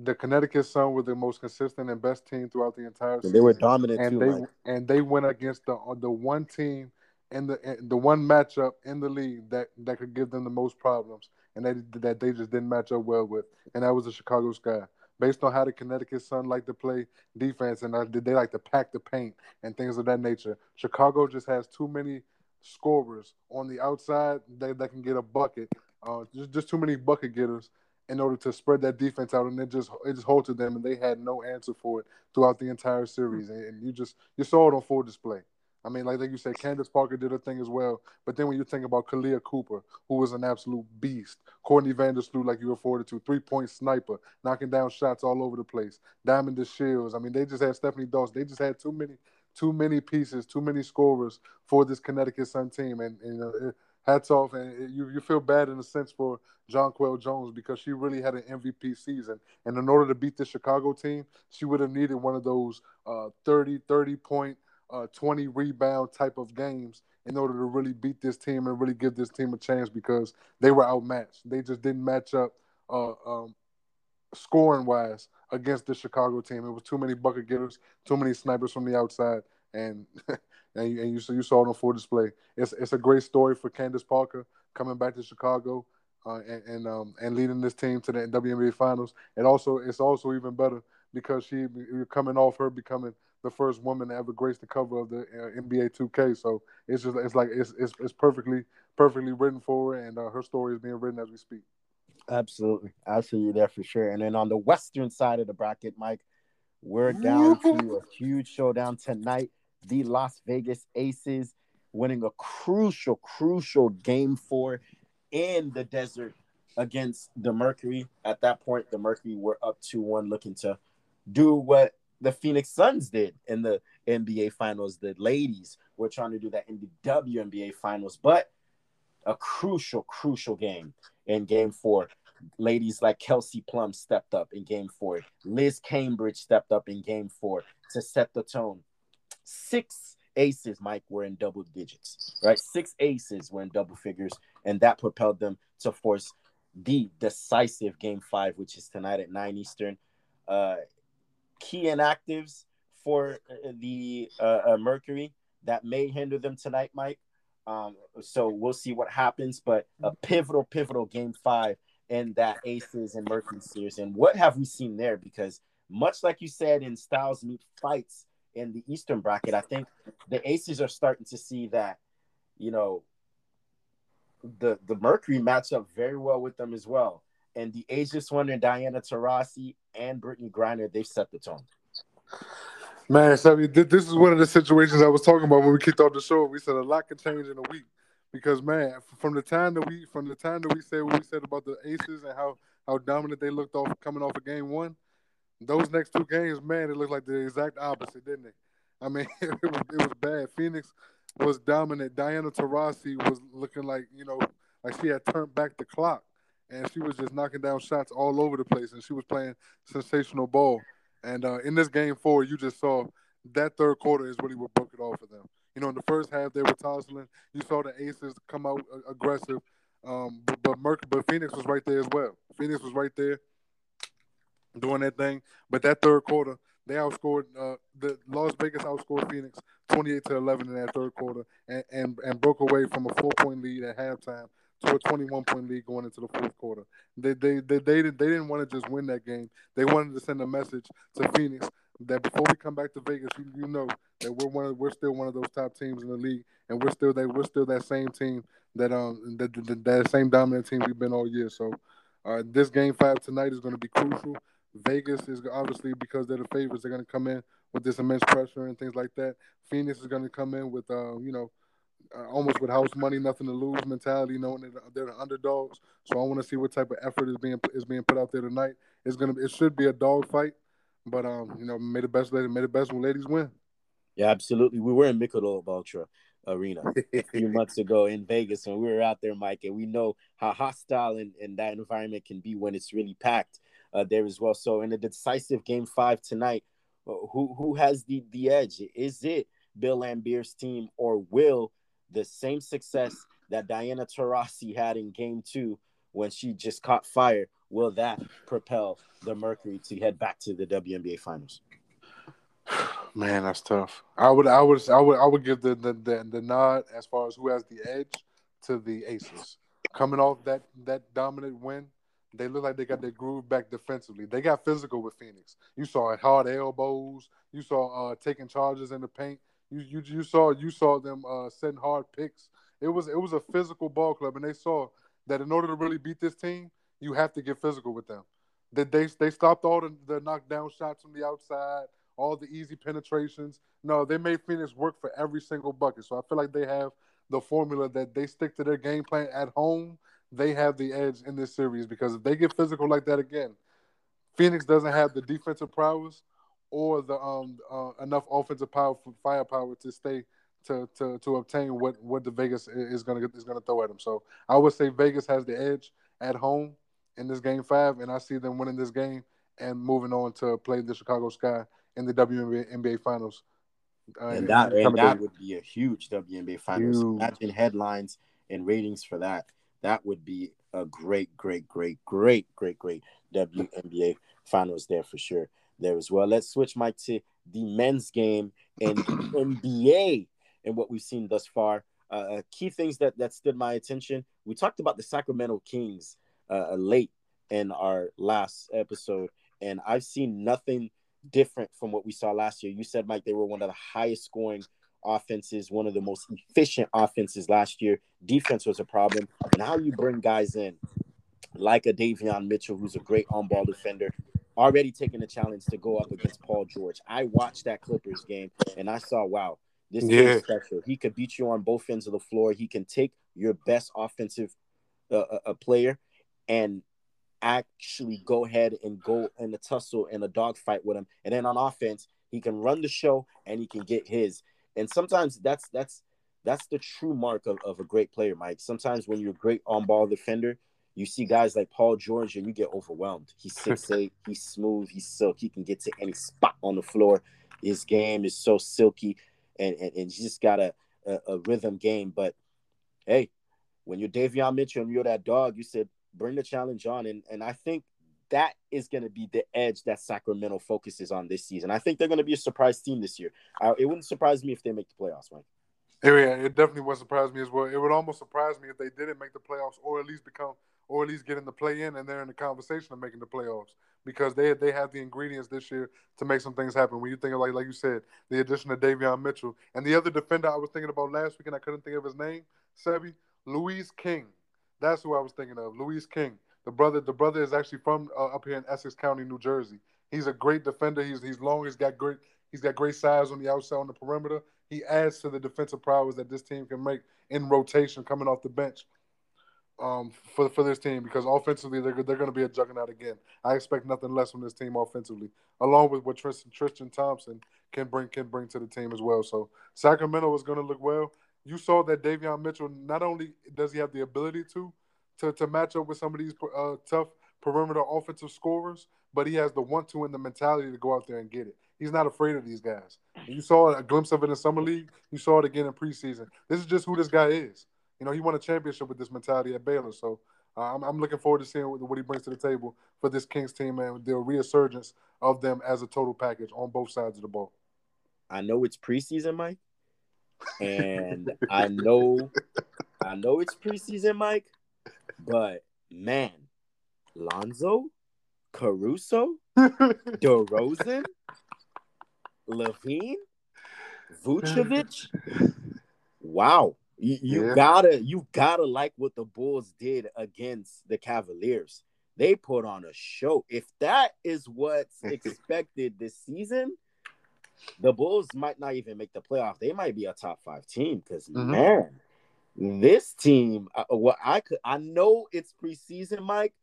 the Connecticut Sun were the most consistent and best team throughout the entire season. They were dominant, and they went against the one team and the one matchup in the league that could give them the most problems, and that they just didn't match up well with, and that was the Chicago Sky. Based on how the Connecticut Sun like to play defense and they like to pack the paint and things of that nature, Chicago just has too many scorers on the outside that can get a bucket. Just too many bucket getters in order to spread that defense out, and it just halted them, and they had no answer for it throughout the entire series. And you saw it on full display. I mean, like you said, Candace Parker did her thing as well. But then when you think about Kalia Cooper, who was an absolute beast, Courtney Vandersloot, like you referred to, 3-point sniper, knocking down shots all over the place, Diamond DeShields. I mean, they just had Stephanie Dawson. They just had too many pieces, too many scorers for this Connecticut Sun team, and hats off, and you feel bad in a sense for Jonquel Jones, because she really had an MVP season. And in order to beat the Chicago team, she would have needed one of those 30-point, 20-rebound type of games in order to really beat this team and really give this team a chance, because they were outmatched. They just didn't match up scoring-wise against the Chicago team. It was too many bucket getters, too many snipers from the outside, and you saw it on full display. It's a great story for Candace Parker coming back to Chicago and leading this team to the WNBA Finals. And also, it's also even better because you're coming off her becoming the first woman to ever grace the cover of the NBA 2K. So it's perfectly written for her, and her story is being written as we speak. Absolutely. I'll see you there for sure. And then on the western side of the bracket, Mike, we're down to a huge showdown tonight. The Las Vegas Aces winning a crucial game four in the desert against the Mercury. At that point, the Mercury were up 2-1, looking to do what the Phoenix Suns did in the NBA Finals. The ladies were trying to do that in the WNBA Finals, but a crucial game in Game 4. Ladies like Kelsey Plum stepped up in Game 4. Liz Cambridge stepped up in Game 4 to set the tone. 6 aces, Mike, were in double digits, right? 6 aces were in double figures, and that propelled them to force the decisive Game 5, which is tonight at 9 Eastern. Key inactives for the Mercury that may hinder them tonight, Mike. So we'll see what happens, but a pivotal Game 5 in that Aces and Mercury series. And what have we seen there? Because much like you said in styles meet fights in the Eastern bracket, I think the Aces are starting to see that, you know, the Mercury match up very well with them as well. And the Aegis Wonder, Diana Taurasi, and Brittany Griner, they've set the tone. Man, so this is one of the situations I was talking about when we kicked off the show. We said a lot could change in a week because, man, from the time that we said what we said about the Aces and how dominant they looked off coming off of Game 1, those next 2 games, man, it looked like the exact opposite, didn't it? I mean, it was bad. Phoenix was dominant. Diana Taurasi was looking like, you know, like she had turned back the clock. And she was just knocking down shots all over the place, and she was playing sensational ball. And in this Game 4, you just saw that third quarter is really what broke it off for them. You know, in the first half, they were tossing. You saw the Aces come out aggressive, but Phoenix was right there as well. Phoenix was right there doing that thing. But that third quarter, they outscored the Las Vegas outscored Phoenix 28-11 in that third quarter, and broke away from a 4-point lead at halftime to a 21-point lead going into the fourth quarter. They didn't want to just win that game. They wanted to send a message to Phoenix that before we come back to Vegas, you know that we're still one of those top teams in the league, and we're still that same team that same dominant team we've been all year. So this Game 5 tonight is going to be crucial. Vegas is obviously, because they're the favorites, they're going to come in with this immense pressure and things like that. Phoenix is going to come in with almost with house money, nothing to lose mentality, knowing that they're the underdogs. So I want to see what type of effort is being put out there tonight. It should be a dog fight, but may the best ladies win. Yeah, absolutely. We were in Michelob Ultra Arena a few months ago in Vegas when we were out there, Mike, and we know how hostile and that environment can be when it's really packed there as well. So in the decisive Game 5 tonight, who has the edge? Is it Bill Lambier's team, or will the same success that Diana Taurasi had in Game 2 when she just caught fire, will that propel the Mercury to head back to the WNBA Finals? Man, that's tough. I would give the nod as far as who has the edge to the Aces. Coming off that dominant win, they look like they got their groove back defensively. They got physical with Phoenix. You saw it, hard elbows. You saw taking charges in the paint. You saw them sending hard picks. It was a physical ball club, and they saw that in order to really beat this team, you have to get physical with them. They stopped all the knockdown shots from the outside, all the easy penetrations. No, they made Phoenix work for every single bucket. So I feel like they have the formula that they stick to their game plan at home. They have the edge in this series because if they get physical like that again, Phoenix doesn't have the defensive prowess or the enough offensive firepower to stay to obtain what the Vegas is gonna throw at them. So I would say Vegas has the edge at home in this Game 5, and I see them winning this game and moving on to play the Chicago Sky in the WNBA Finals And that would be a huge WNBA finals. Huge. Imagine headlines and ratings for that. That would be a great WNBA finals there for sure. There as well. Let's switch, Mike, to the men's game and the NBA and what we've seen thus far. Key things that stood my attention. We talked about the Sacramento Kings late in our last episode, and I've seen nothing different from what we saw last year. You said, Mike, they were one of the highest scoring offenses, one of the most efficient offenses last year. Defense was a problem. And how you bring guys in like a Davion Mitchell, who's a great on-ball defender, already taking the challenge to go up against Paul George. I watched that Clippers game, and I saw, wow, this is special. He could beat you on both ends of the floor. He can take your best offensive player and actually go ahead and go in a tussle and a dogfight with him. And then on offense, he can run the show and he can get his. And sometimes that's the true mark of a great player, Mike. Sometimes when you're a great on-ball defender, you see guys like Paul George and you get overwhelmed. He's 6'8", he's smooth, he's silk. He can get to any spot on the floor. His game is so silky, and he's just got a rhythm game. But, hey, when you're Davion Mitchell and you're that dog, you said bring the challenge on. And I think that is going to be the edge that Sacramento focuses on this season. I think they're going to be a surprise team this year. It wouldn't surprise me if they make the playoffs, Mike. Yeah, it definitely would surprise me as well. It would almost surprise me if they didn't make the playoffs or at least get in the play-in, and they're in the conversation of making the playoffs, because they have the ingredients this year to make some things happen. When you think of, like you said, the addition of Davion Mitchell. And the other defender I was thinking about last week, and I couldn't think of his name, Sebi, Louise King. That's who I was thinking of, Louise King. The brother is actually from up here in Essex County, New Jersey. He's a great defender. He's long. He's got great size on the outside, on the perimeter. He adds to the defensive prowess that this team can make in rotation coming off the bench. For this team, because offensively they're going to be a juggernaut again. I expect nothing less from this team offensively, along with what Tristan Thompson can bring to the team as well. So Sacramento is going to look well. You saw that Davion Mitchell, not only does he have the ability to match up with some of these tough perimeter offensive scorers, but he has the want to and the mentality to go out there and get it. He's not afraid of these guys. You saw a glimpse of it in summer league. You saw it again in preseason. This is just who this guy is. You know, he won a championship with this mentality at Baylor, so I'm looking forward to seeing what he brings to the table for this Kings team and the resurgence of them as a total package on both sides of the ball. I know it's preseason, Mike, and I know it's preseason, Mike, but man, Lonzo, Caruso, DeRozan, Levine, Vucevic, wow. You gotta like what the Bulls did against the Cavaliers. They put on a show. If that is what's expected this season, the Bulls might not even make the playoff. They might be a top 5 team, because man, this team. I know it's preseason, Mike,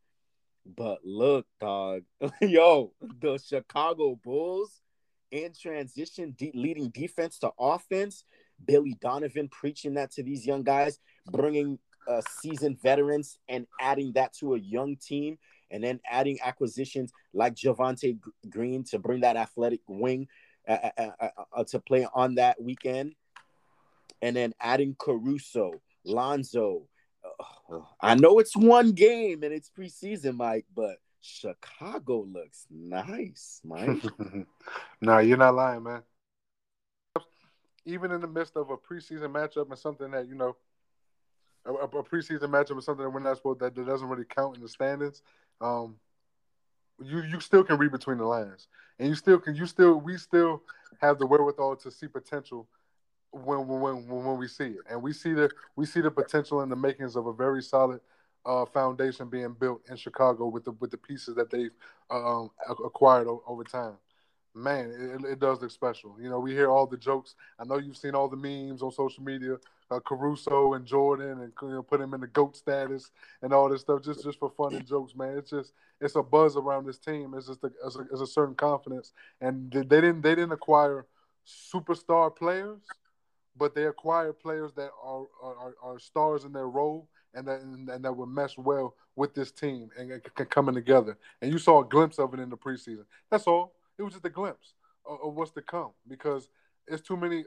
but look, dog, yo, the Chicago Bulls in transition, leading defense to offense. Billy Donovan preaching that to these young guys, bringing seasoned veterans and adding that to a young team, and then adding acquisitions like Javonte Green to bring that athletic wing to play on that weekend, and then adding Caruso, Lonzo. I know it's one game and it's preseason, Mike, but Chicago looks nice, Mike. No, you're not lying, man. Even in the midst of a preseason matchup and something that, you know, a preseason matchup is something that we're not supposed to, that doesn't really count in the standings. You still can read between the lines, and we still have the wherewithal to see potential when we see it, and we see the potential in the makings of a very solid foundation being built in Chicago with the pieces that they've acquired over time. Man, it does look special. You know, we hear all the jokes. I know you've seen all the memes on social media, Caruso and Jordan, and put him in the GOAT status and all this stuff just for fun and jokes, man. It's a buzz around this team. It's just a certain confidence. And they didn't acquire superstar players, but they acquired players that are stars in their role and that would mesh well with this team and coming together. And you saw a glimpse of it in the preseason. That's all. It was just a glimpse of what's to come, because It's too many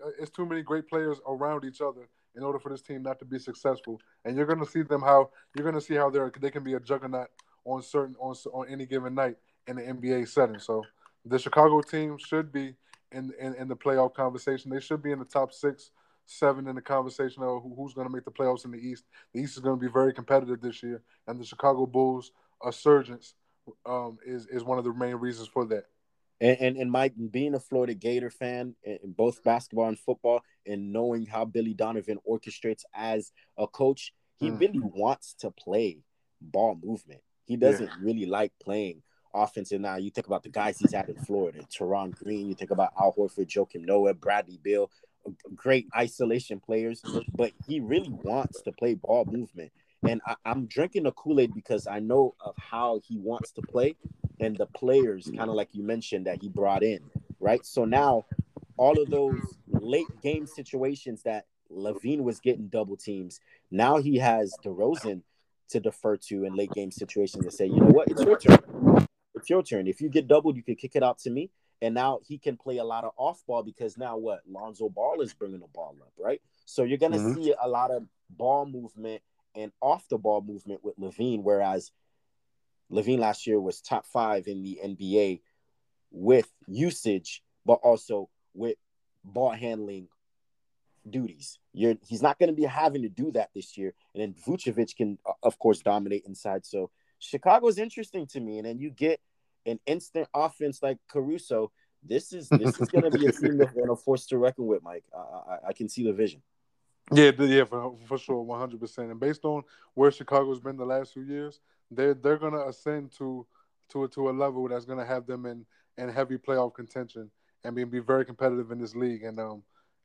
great players around each other in order for this team not to be successful. And you're going to see them how they can be a juggernaut on any given night in the NBA setting. So the Chicago team should be in the playoff conversation. They should be in the top 6, 7 in the conversation of who's going to make the playoffs in the East. The East is going to be very competitive this year, and the Chicago Bulls' resurgence is one of the main reasons for that. And Mike, being a Florida Gator fan in both basketball and football, and knowing how Billy Donovan orchestrates as a coach, he really wants to play ball movement. He doesn't really like playing offense. And now you think about the guys he's had in Florida, Teron Green, you think about Al Horford, Joakim Noah, Bradley Beal, great isolation players, but he really wants to play ball movement. And I'm drinking a Kool-Aid because I know of how he wants to play and the players, kind of like you mentioned, that he brought in, right? So now all of those late game situations that LaVine was getting double teams, now he has DeRozan to defer to in late game situations and say, you know what, it's your turn. It's your turn. If you get doubled, you can kick it out to me. And now he can play a lot of off ball because now what? Lonzo Ball is bringing the ball up, right? So you're going to see a lot of ball movement and off the ball movement with LaVine, whereas LaVine last year was top 5 in the NBA with usage, but also with ball handling duties. He's not going to be having to do that this year. And then Vucevic can, of course, dominate inside. So Chicago is interesting to me. And then you get an instant offense like Caruso. This is going to be a team that's going to force to reckon with, Mike. I can see the vision. Yeah, for sure, 100%. And based on where Chicago's been the last few years, they're going to ascend to a level that's going to have them in heavy playoff contention and be very competitive in this league. And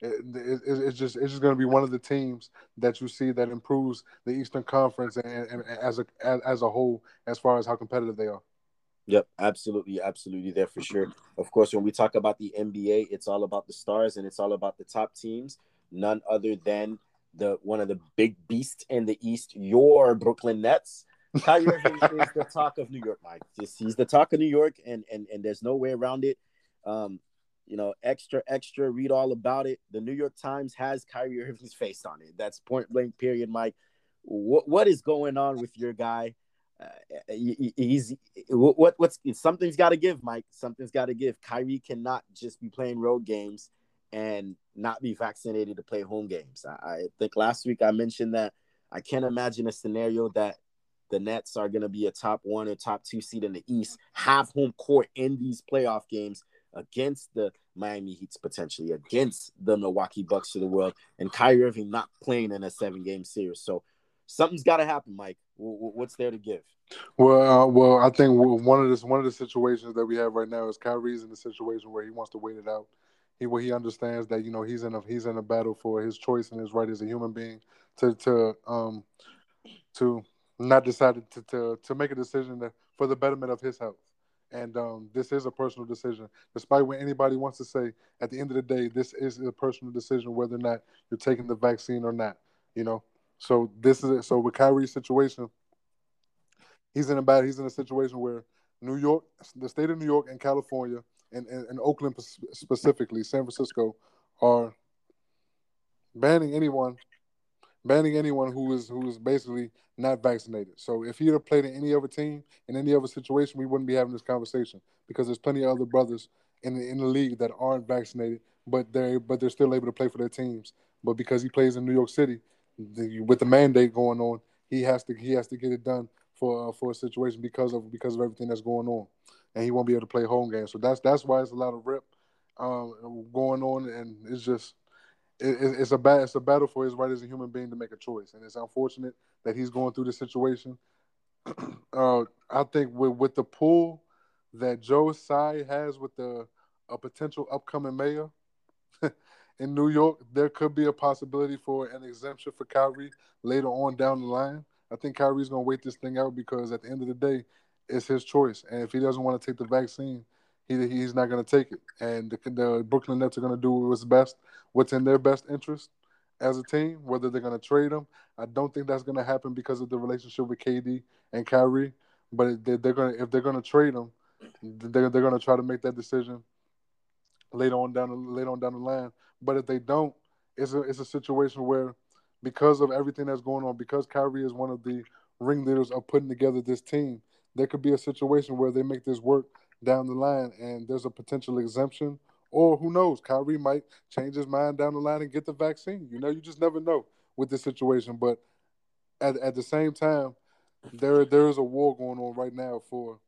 it's just going to be one of the teams that you see that improves the Eastern Conference and as a whole as far as how competitive they are. Yep, absolutely there for sure. Of course, when we talk about the NBA, it's all about the stars and it's all about the top teams. None other than one of the big beasts in the East, your Brooklyn Nets. Kyler is the talk of New York, Mike. He's the talk of New York, and there's no way around it. Extra, read all about it. The New York Times has Kyrie Irving's face on it. That's point blank period, Mike. What is going on with your guy? Something's got to give, Mike. Something's got to give. Kyrie cannot just be playing road games and not be vaccinated to play home games. I think last week I mentioned that I can't imagine a scenario that the Nets are going to be a top 1 or top 2 seed in the East, have home court in these playoff games against the Miami Heats, potentially against the Milwaukee Bucks of the world, and Kyrie Irving not playing in a 7-game series. So something's got to happen, Mike. What's there to give? Well, I think one of the situations that we have right now is Kyrie's in the situation where he wants to wait it out. He understands that, you know, he's in a battle for his choice and his right as a human being to not decide to make a decision that, for the betterment of his health. And this is a personal decision. Despite what anybody wants to say, at the end of the day, this is a personal decision whether or not you're taking the vaccine or not, you know. So this is it. So with Kyrie's situation, he's in a situation where New York, the state of New York and California, and Oakland specifically, San Francisco, are banning anyone who is basically not vaccinated. So if he had played in any other team, in any other situation, we wouldn't be having this conversation because there's plenty of other brothers in the league that aren't vaccinated, but they're still able to play for their teams. But because he plays in New York City, with the mandate going on, he has to get it done for a situation because of everything that's going on. And he won't be able to play home games. So that's why it's a lot of rip going on, and it's just it's a battle for his right as a human being to make a choice. And it's unfortunate that he's going through this situation. I think with the pull that Joe Tsai has with a potential upcoming mayor in New York, there could be a possibility for an exemption for Kyrie later on down the line. I think Kyrie's going to wait this thing out because at the end of the day, it's his choice, and if he doesn't want to take the vaccine, he's not going to take it. And the Brooklyn Nets are going to do what's in their best interest as a team, whether they're going to trade him. I don't think that's going to happen because of the relationship with KD and Kyrie, but if they're going to trade him, they're going to try to make that decision later on down the line. But if they don't, it's a situation where, because of everything that's going on, because Kyrie is one of the ringleaders of putting together this team, there could be a situation where they make this work down the line, and there's a potential exemption. Or who knows, Kyrie might change his mind down the line and get the vaccine. You know, you just never know with this situation. But at the same time, there is a war going on right now for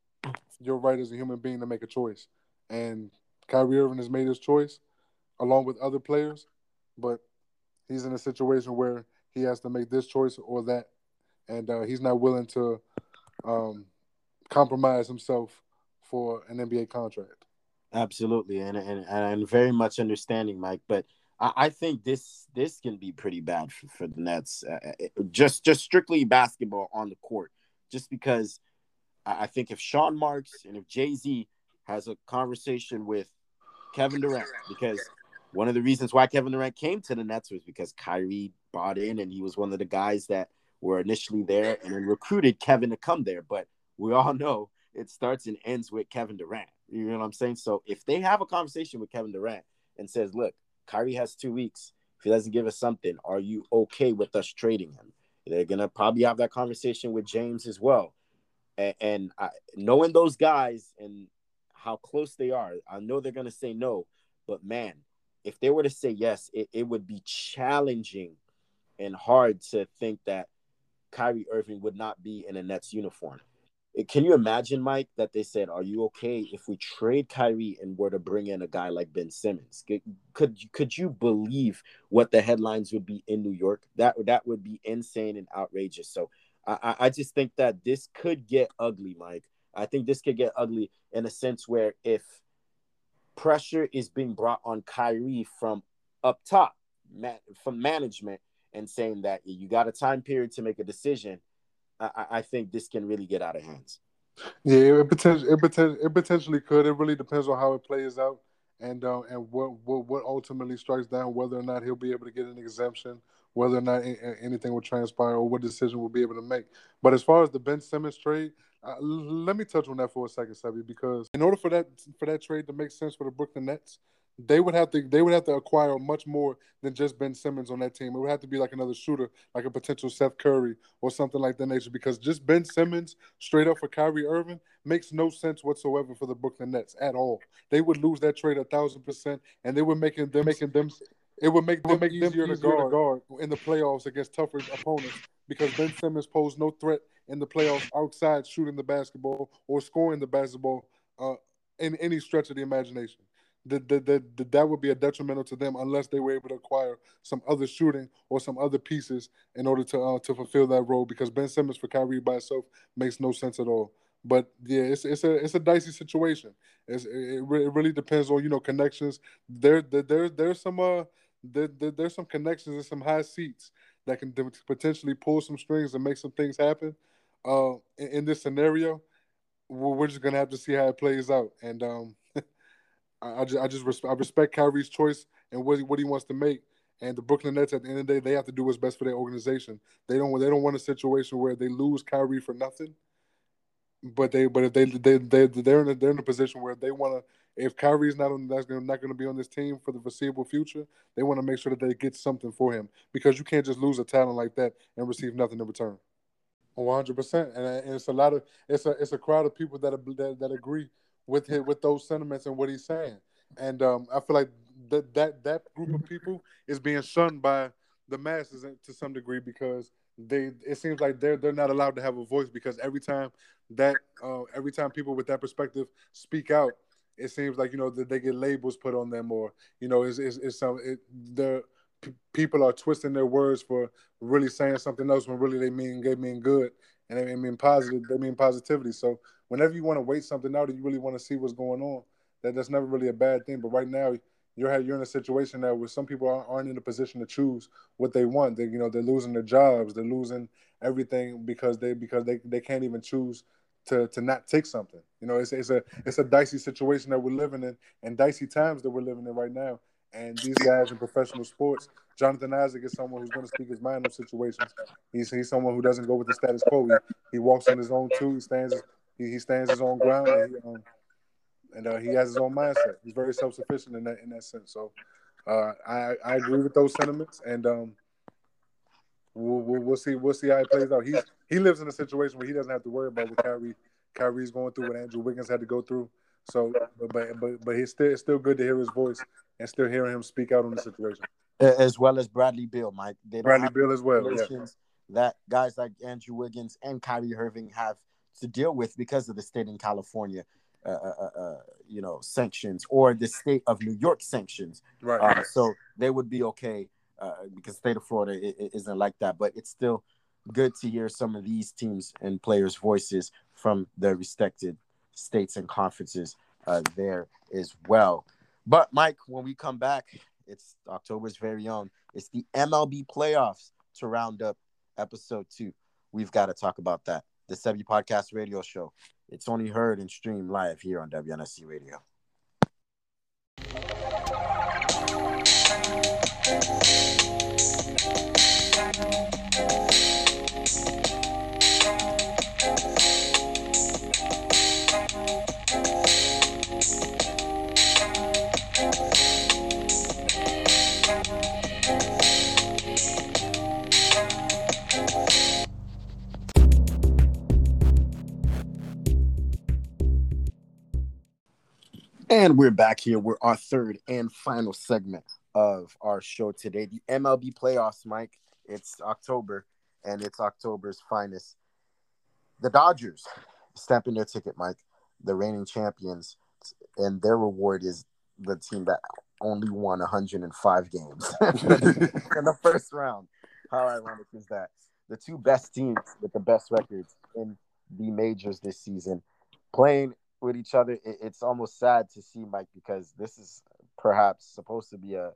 your right as a human being to make a choice. And Kyrie Irving has made his choice along with other players, but he's in a situation where he has to make this choice or that, and he's not willing to compromise himself for an NBA contract. Absolutely, and very much understanding, Mike. But I think this can be pretty bad for the Nets, just strictly basketball on the court, just because I think if Sean Marks and if Jay-Z has a conversation with Kevin Durant, because one of the reasons why Kevin Durant came to the Nets was because Kyrie bought in, and he was one of the guys that were initially there and then recruited Kevin to come there. But we all know it starts and ends with Kevin Durant. You know what I'm saying? So if they have a conversation with Kevin Durant and says, look, Kyrie has 2 weeks. If he doesn't give us something, are you okay with us trading him? They're going to probably have that conversation with James as well. And knowing those guys and how close they are, I know they're going to say no. But, man, if they were to say yes, it would be challenging and hard to think that Kyrie Irving would not be in a Nets uniform. Can you imagine, Mike, that they said, are you okay if we trade Kyrie and were to bring in a guy like Ben Simmons? Could you believe what the headlines would be in New York? That would be insane and outrageous. So I just think that this could get ugly, Mike. I think this could get ugly in a sense where if pressure is being brought on Kyrie from up top, from management, and saying that you got a time period to make a decision, I think this can really get out of hands. Yeah, it potentially could. It really depends on how it plays out, and what ultimately strikes down whether or not he'll be able to get an exemption, whether or not anything will transpire, or what decision we'll be able to make. But as far as the Ben Simmons trade, let me touch on that for a second, Sebby, because in order for that trade to make sense for the Brooklyn Nets, they would have to acquire much more than just Ben Simmons on that team. It would have to be like another shooter, like a potential Seth Curry or something like that nature, because just Ben Simmons straight up for Kyrie Irving makes no sense whatsoever for the Brooklyn Nets at all. They would lose that trade 1,000%, and it would make them easier to guard in the playoffs against tougher opponents, because Ben Simmons posed no threat in the playoffs outside shooting the basketball or scoring the basketball in any stretch of the imagination. That would be a detrimental to them unless they were able to acquire some other shooting or some other pieces in order to fulfill that role, because Ben Simmons for Kyrie by itself makes no sense at all. But yeah, it's a dicey situation. It really depends on, you know, connections. There's some connections and some high seats that can potentially pull some strings and make some things happen. In this scenario, we're just gonna have to see how it plays out. And I respect Kyrie's choice and what he wants to make. And the Brooklyn Nets, at the end of the day, they have to do what's best for their organization. They don't want a situation where they lose Kyrie for nothing. But if they're in a position where they want to, if Kyrie's not going to be on this team for the foreseeable future, they want to make sure that they get something for him, because you can't just lose a talent like that and receive nothing in return. 100%, and it's a crowd of people that agree with those sentiments and what he's saying. And I feel like that group of people is being shunned by the masses to some degree, because it seems like they're not allowed to have a voice, because every time people with that perspective speak out, it seems like, you know, that they get labels put on them, or, you know, people are twisting their words for really saying something else when really they mean good, and they mean positive, they mean positivity. So whenever you want to wait something out and you really want to see what's going on, that's never really a bad thing. But right now, you're in a situation now where some people aren't in a position to choose what they want. They're losing their jobs, they're losing everything because they can't even choose to not take something. You know, it's a dicey situation that we're living in, and dicey times that we're living in right now. And these guys in professional sports, Jonathan Isaac is someone who's going to speak his mind on situations. He's someone who doesn't go with the status quo. He walks on his own too. He stands his own ground. And he, and he has his own mindset. He's very self-sufficient in that sense. So I agree with those sentiments, and we'll see how it plays out. He lives in a situation where he doesn't have to worry about what Kyrie's going through, what Andrew Wiggins had to go through. So, but it's still good to hear his voice and still hearing him speak out on the situation. As well as Bradley Beal, Mike. Bradley Beal as well. Yeah. That guys like Andrew Wiggins and Kyrie Irving have to deal with because of the state in California, sanctions, or the state of New York sanctions. Right. So they would be okay because state of Florida isn't like that. But it's still good to hear some of these teams and players' voices from their respected states and conferences there as well. But, Mike, when we come back, it's October's very own. It's the MLB playoffs to round up episode 2. We've got to talk about that. The Sebi Podcast Radio Show. It's only heard and streamed live here on WNSC Radio. And we're back here. We're our third and final segment of our show today. The MLB playoffs, Mike. It's October, and it's October's finest. The Dodgers stamping their ticket, Mike. The reigning champions, and their reward is the team that only won 105 games in the first round. How ironic is that? The two best teams with the best records in the majors this season playing with each other. It's almost sad to see, Mike, because this is perhaps supposed to be a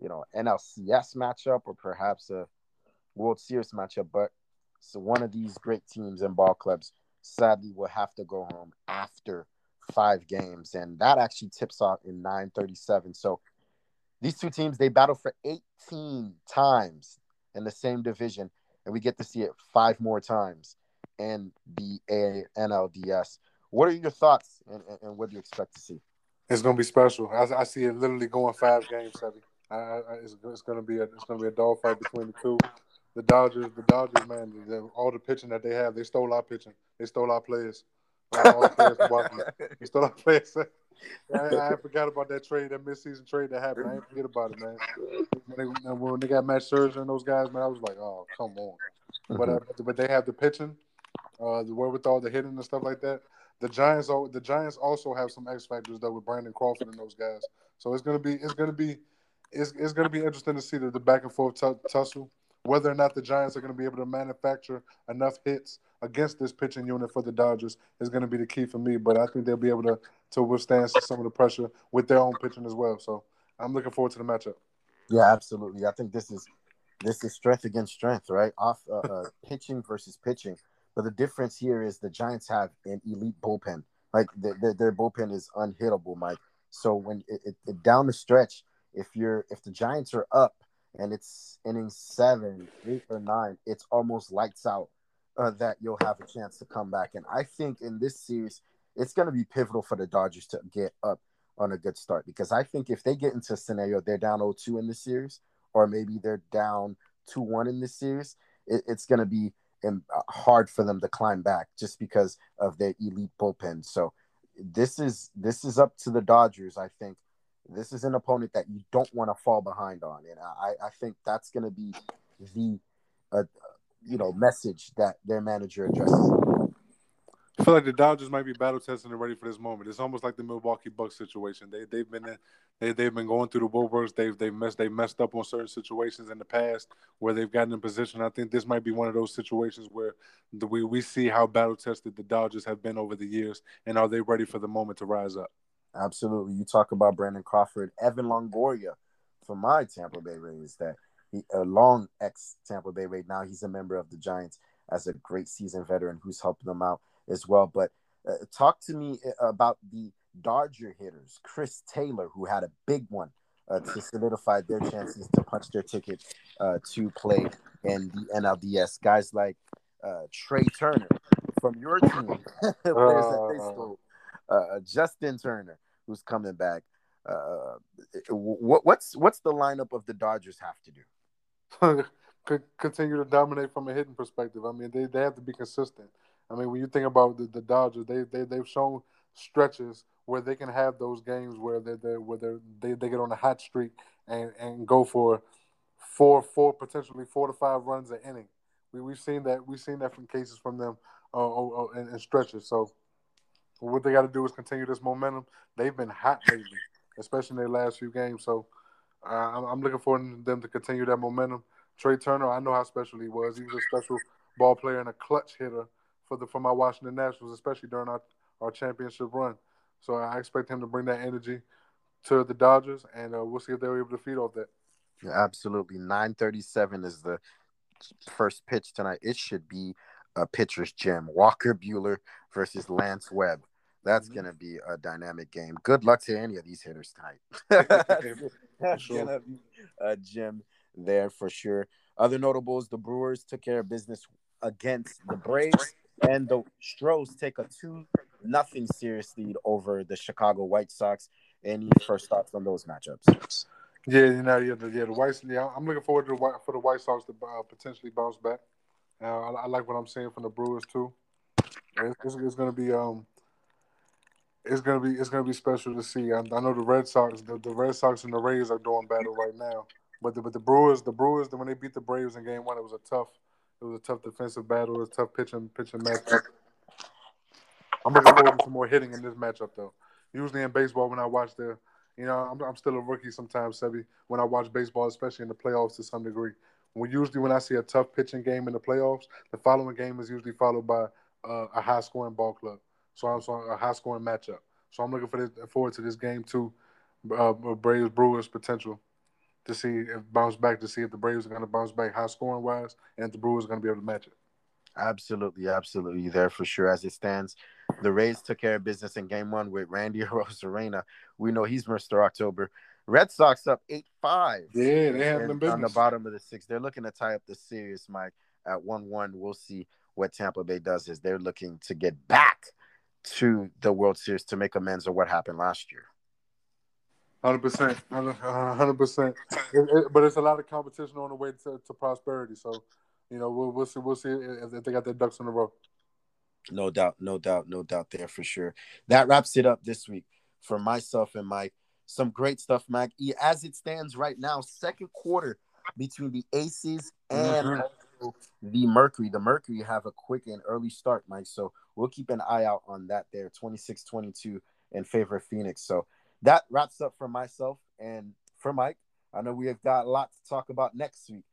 NLCS matchup or perhaps a World Series matchup, but so one of these great teams and ball clubs sadly will have to go home after 5 games, and that actually tips off in 9:37. So these two teams, they battle for 18 times in the same division, and we get to see it 5 more times in the NLDS. What are your thoughts, and what do you expect to see? It's going to be special. I see it literally going 5 games, Sebi. It's going to be a dogfight between the two. The Dodgers, man, all the pitching that they have, they stole our pitching. They stole our players. All the players watching. They stole our players. I forgot about that trade, that midseason trade that happened. I didn't forget about it, man. When they got Matt Scherzer and those guys, man, I was like, oh, come on. But they have the pitching, the wherewithal, the hitting and stuff like that. The Giants also have some X factors though with Brandon Crawford and those guys. So it's gonna be interesting to see the back and forth tussle, whether or not the Giants are gonna be able to manufacture enough hits against this pitching unit for the Dodgers is gonna be the key for me. But I think they'll be able to withstand some of the pressure with their own pitching as well. So I'm looking forward to the matchup. Yeah, absolutely. I think this is strength against strength, right? Pitching versus pitching. But the difference here is the Giants have an elite bullpen. Like their bullpen is unhittable, Mike. So when it down the stretch, if the Giants are up and it's inning 7, 8, or 9, it's almost lights out that you'll have a chance to come back. And I think in this series, it's going to be pivotal for the Dodgers to get up on a good start, because I think if they get into a scenario they're down 0-2 in this series, or maybe they're down 2-1 in this series, it's going to be hard for them to climb back just because of their elite bullpen. So this is up to the Dodgers. I think this is an opponent that you don't want to fall behind on, and I think that's going to be the message that their manager addresses. I feel like the Dodgers might be battle testing and ready for this moment. It's almost like the Milwaukee Bucks situation. They've been going through the woodworks. They messed up on certain situations in the past where they've gotten in position. I think this might be one of those situations where we see how battle tested the Dodgers have been over the years, and are they ready for the moment to rise up? Absolutely. You talk about Brandon Crawford, Evan Longoria, for my Tampa Bay Rays, a long ex-Tampa Bay Ray. Now he's a member of the Giants, as a great seasoned veteran who's helping them out as well. But talk to me about the Dodger hitters, Chris Taylor, who had a big one to solidify their chances to punch their ticket to play in the NLDS. Guys like Trey Turner from your team, players that they stole, Justin Turner, who's coming back. What's the lineup of the Dodgers have to do? Could continue to dominate from a hitting perspective. I mean, they have to be consistent. I mean, when you think about the Dodgers, they've shown stretches where they can have those games where they get on a hot streak and go for potentially 4 to 5 runs an inning. We've seen that from cases from them and stretches. So what they got to do is continue this momentum. They've been hot lately, especially in their last few games. So I'm looking forward to them to continue that momentum. Trey Turner, I know how special he was. He was a special ball player and a clutch hitter for my Washington Nationals, especially during our championship run. So I expect him to bring that energy to the Dodgers, and we'll see if they're able to feed off that. Yeah, absolutely. 9:37 is the first pitch tonight. It should be a pitcher's gem. Walker Buehler versus Lance Webb. That's going to be a dynamic game. Good luck to any of these hitters tonight. That's going to be a gem there for sure. Other notables, the Brewers took care of business against the Braves, and the Astros take a 2-0 series lead over the Chicago White Sox. Any first thoughts on those matchups? The White Sox. Yeah, I'm looking forward to the White Sox to potentially bounce back. I like what I'm seeing from the Brewers too. It's going to be it's going to be special to see. I know the Red Sox, the Red Sox and the Rays are doing battle right now, but the Brewers, when they beat the Braves in Game 1, it was a tough defensive battle, a tough pitching matchup. I'm looking forward to some more hitting in this matchup, though. Usually in baseball, when I watch I'm still a rookie sometimes, Sebby, when I watch baseball, especially in the playoffs to some degree. When I see a tough pitching game in the playoffs, the following game is usually followed by a high-scoring ball club. So a high-scoring matchup. So I'm looking forward to this game, too, Braves-Brewers potential to see if bounce back, to see if the Braves are going to bounce back high-scoring-wise and if the Brewers are going to be able to match it. Absolutely there for sure. As it stands, the Rays took care of business in Game 1 with Randy Arozarena. We know he's Mr. October. Red Sox up 8-5. Yeah, they have the business. On the bottom of the sixth. They're looking to tie up the series, Mike, at 1-1. We'll see what Tampa Bay does as they're looking to get back to the World Series to make amends of what happened last year. 100%. But it's a lot of competition on the way to prosperity, so we'll see if they got their ducks in a row. No doubt there for sure. That wraps it up this week for myself and Mike. Some great stuff, Mike. As it stands right now, second quarter between the Aces and the Mercury. The Mercury have a quick and early start, Mike, so we'll keep an eye out on that there. 26-22 in favor of Phoenix. So that wraps up for myself and for Mike. I know we have got a lot to talk about next week,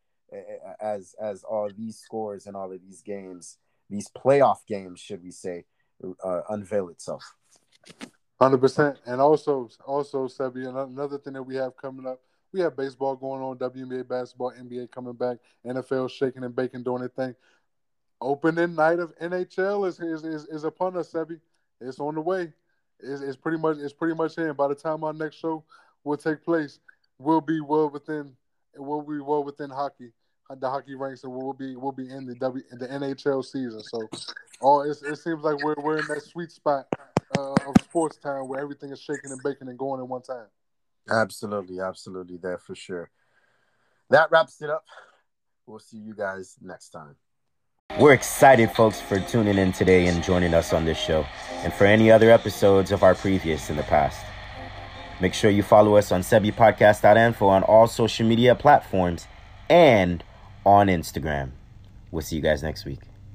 as all these scores and all of these games, these playoff games, should we say, unveil itself. 100%. And also, Sebby, another thing that we have coming up, we have baseball going on, WNBA basketball, NBA coming back, NFL shaking and baking, doing their thing. Opening night of NHL is upon us, Sebby. It's on the way. It's pretty much here. And by the time our next show will take place, we'll be well within hockey, the hockey ranks, and we'll be in the NHL season. So, it seems like we're in that sweet spot of sports time where everything is shaking and baking and going at one time. Absolutely there for sure. That wraps it up. We'll see you guys next time. We're excited, folks, for tuning in today and joining us on this show, and for any other episodes of our previous in the past. Make sure you follow us on SebbyPodcast.info on all social media platforms and on Instagram. We'll see you guys next week.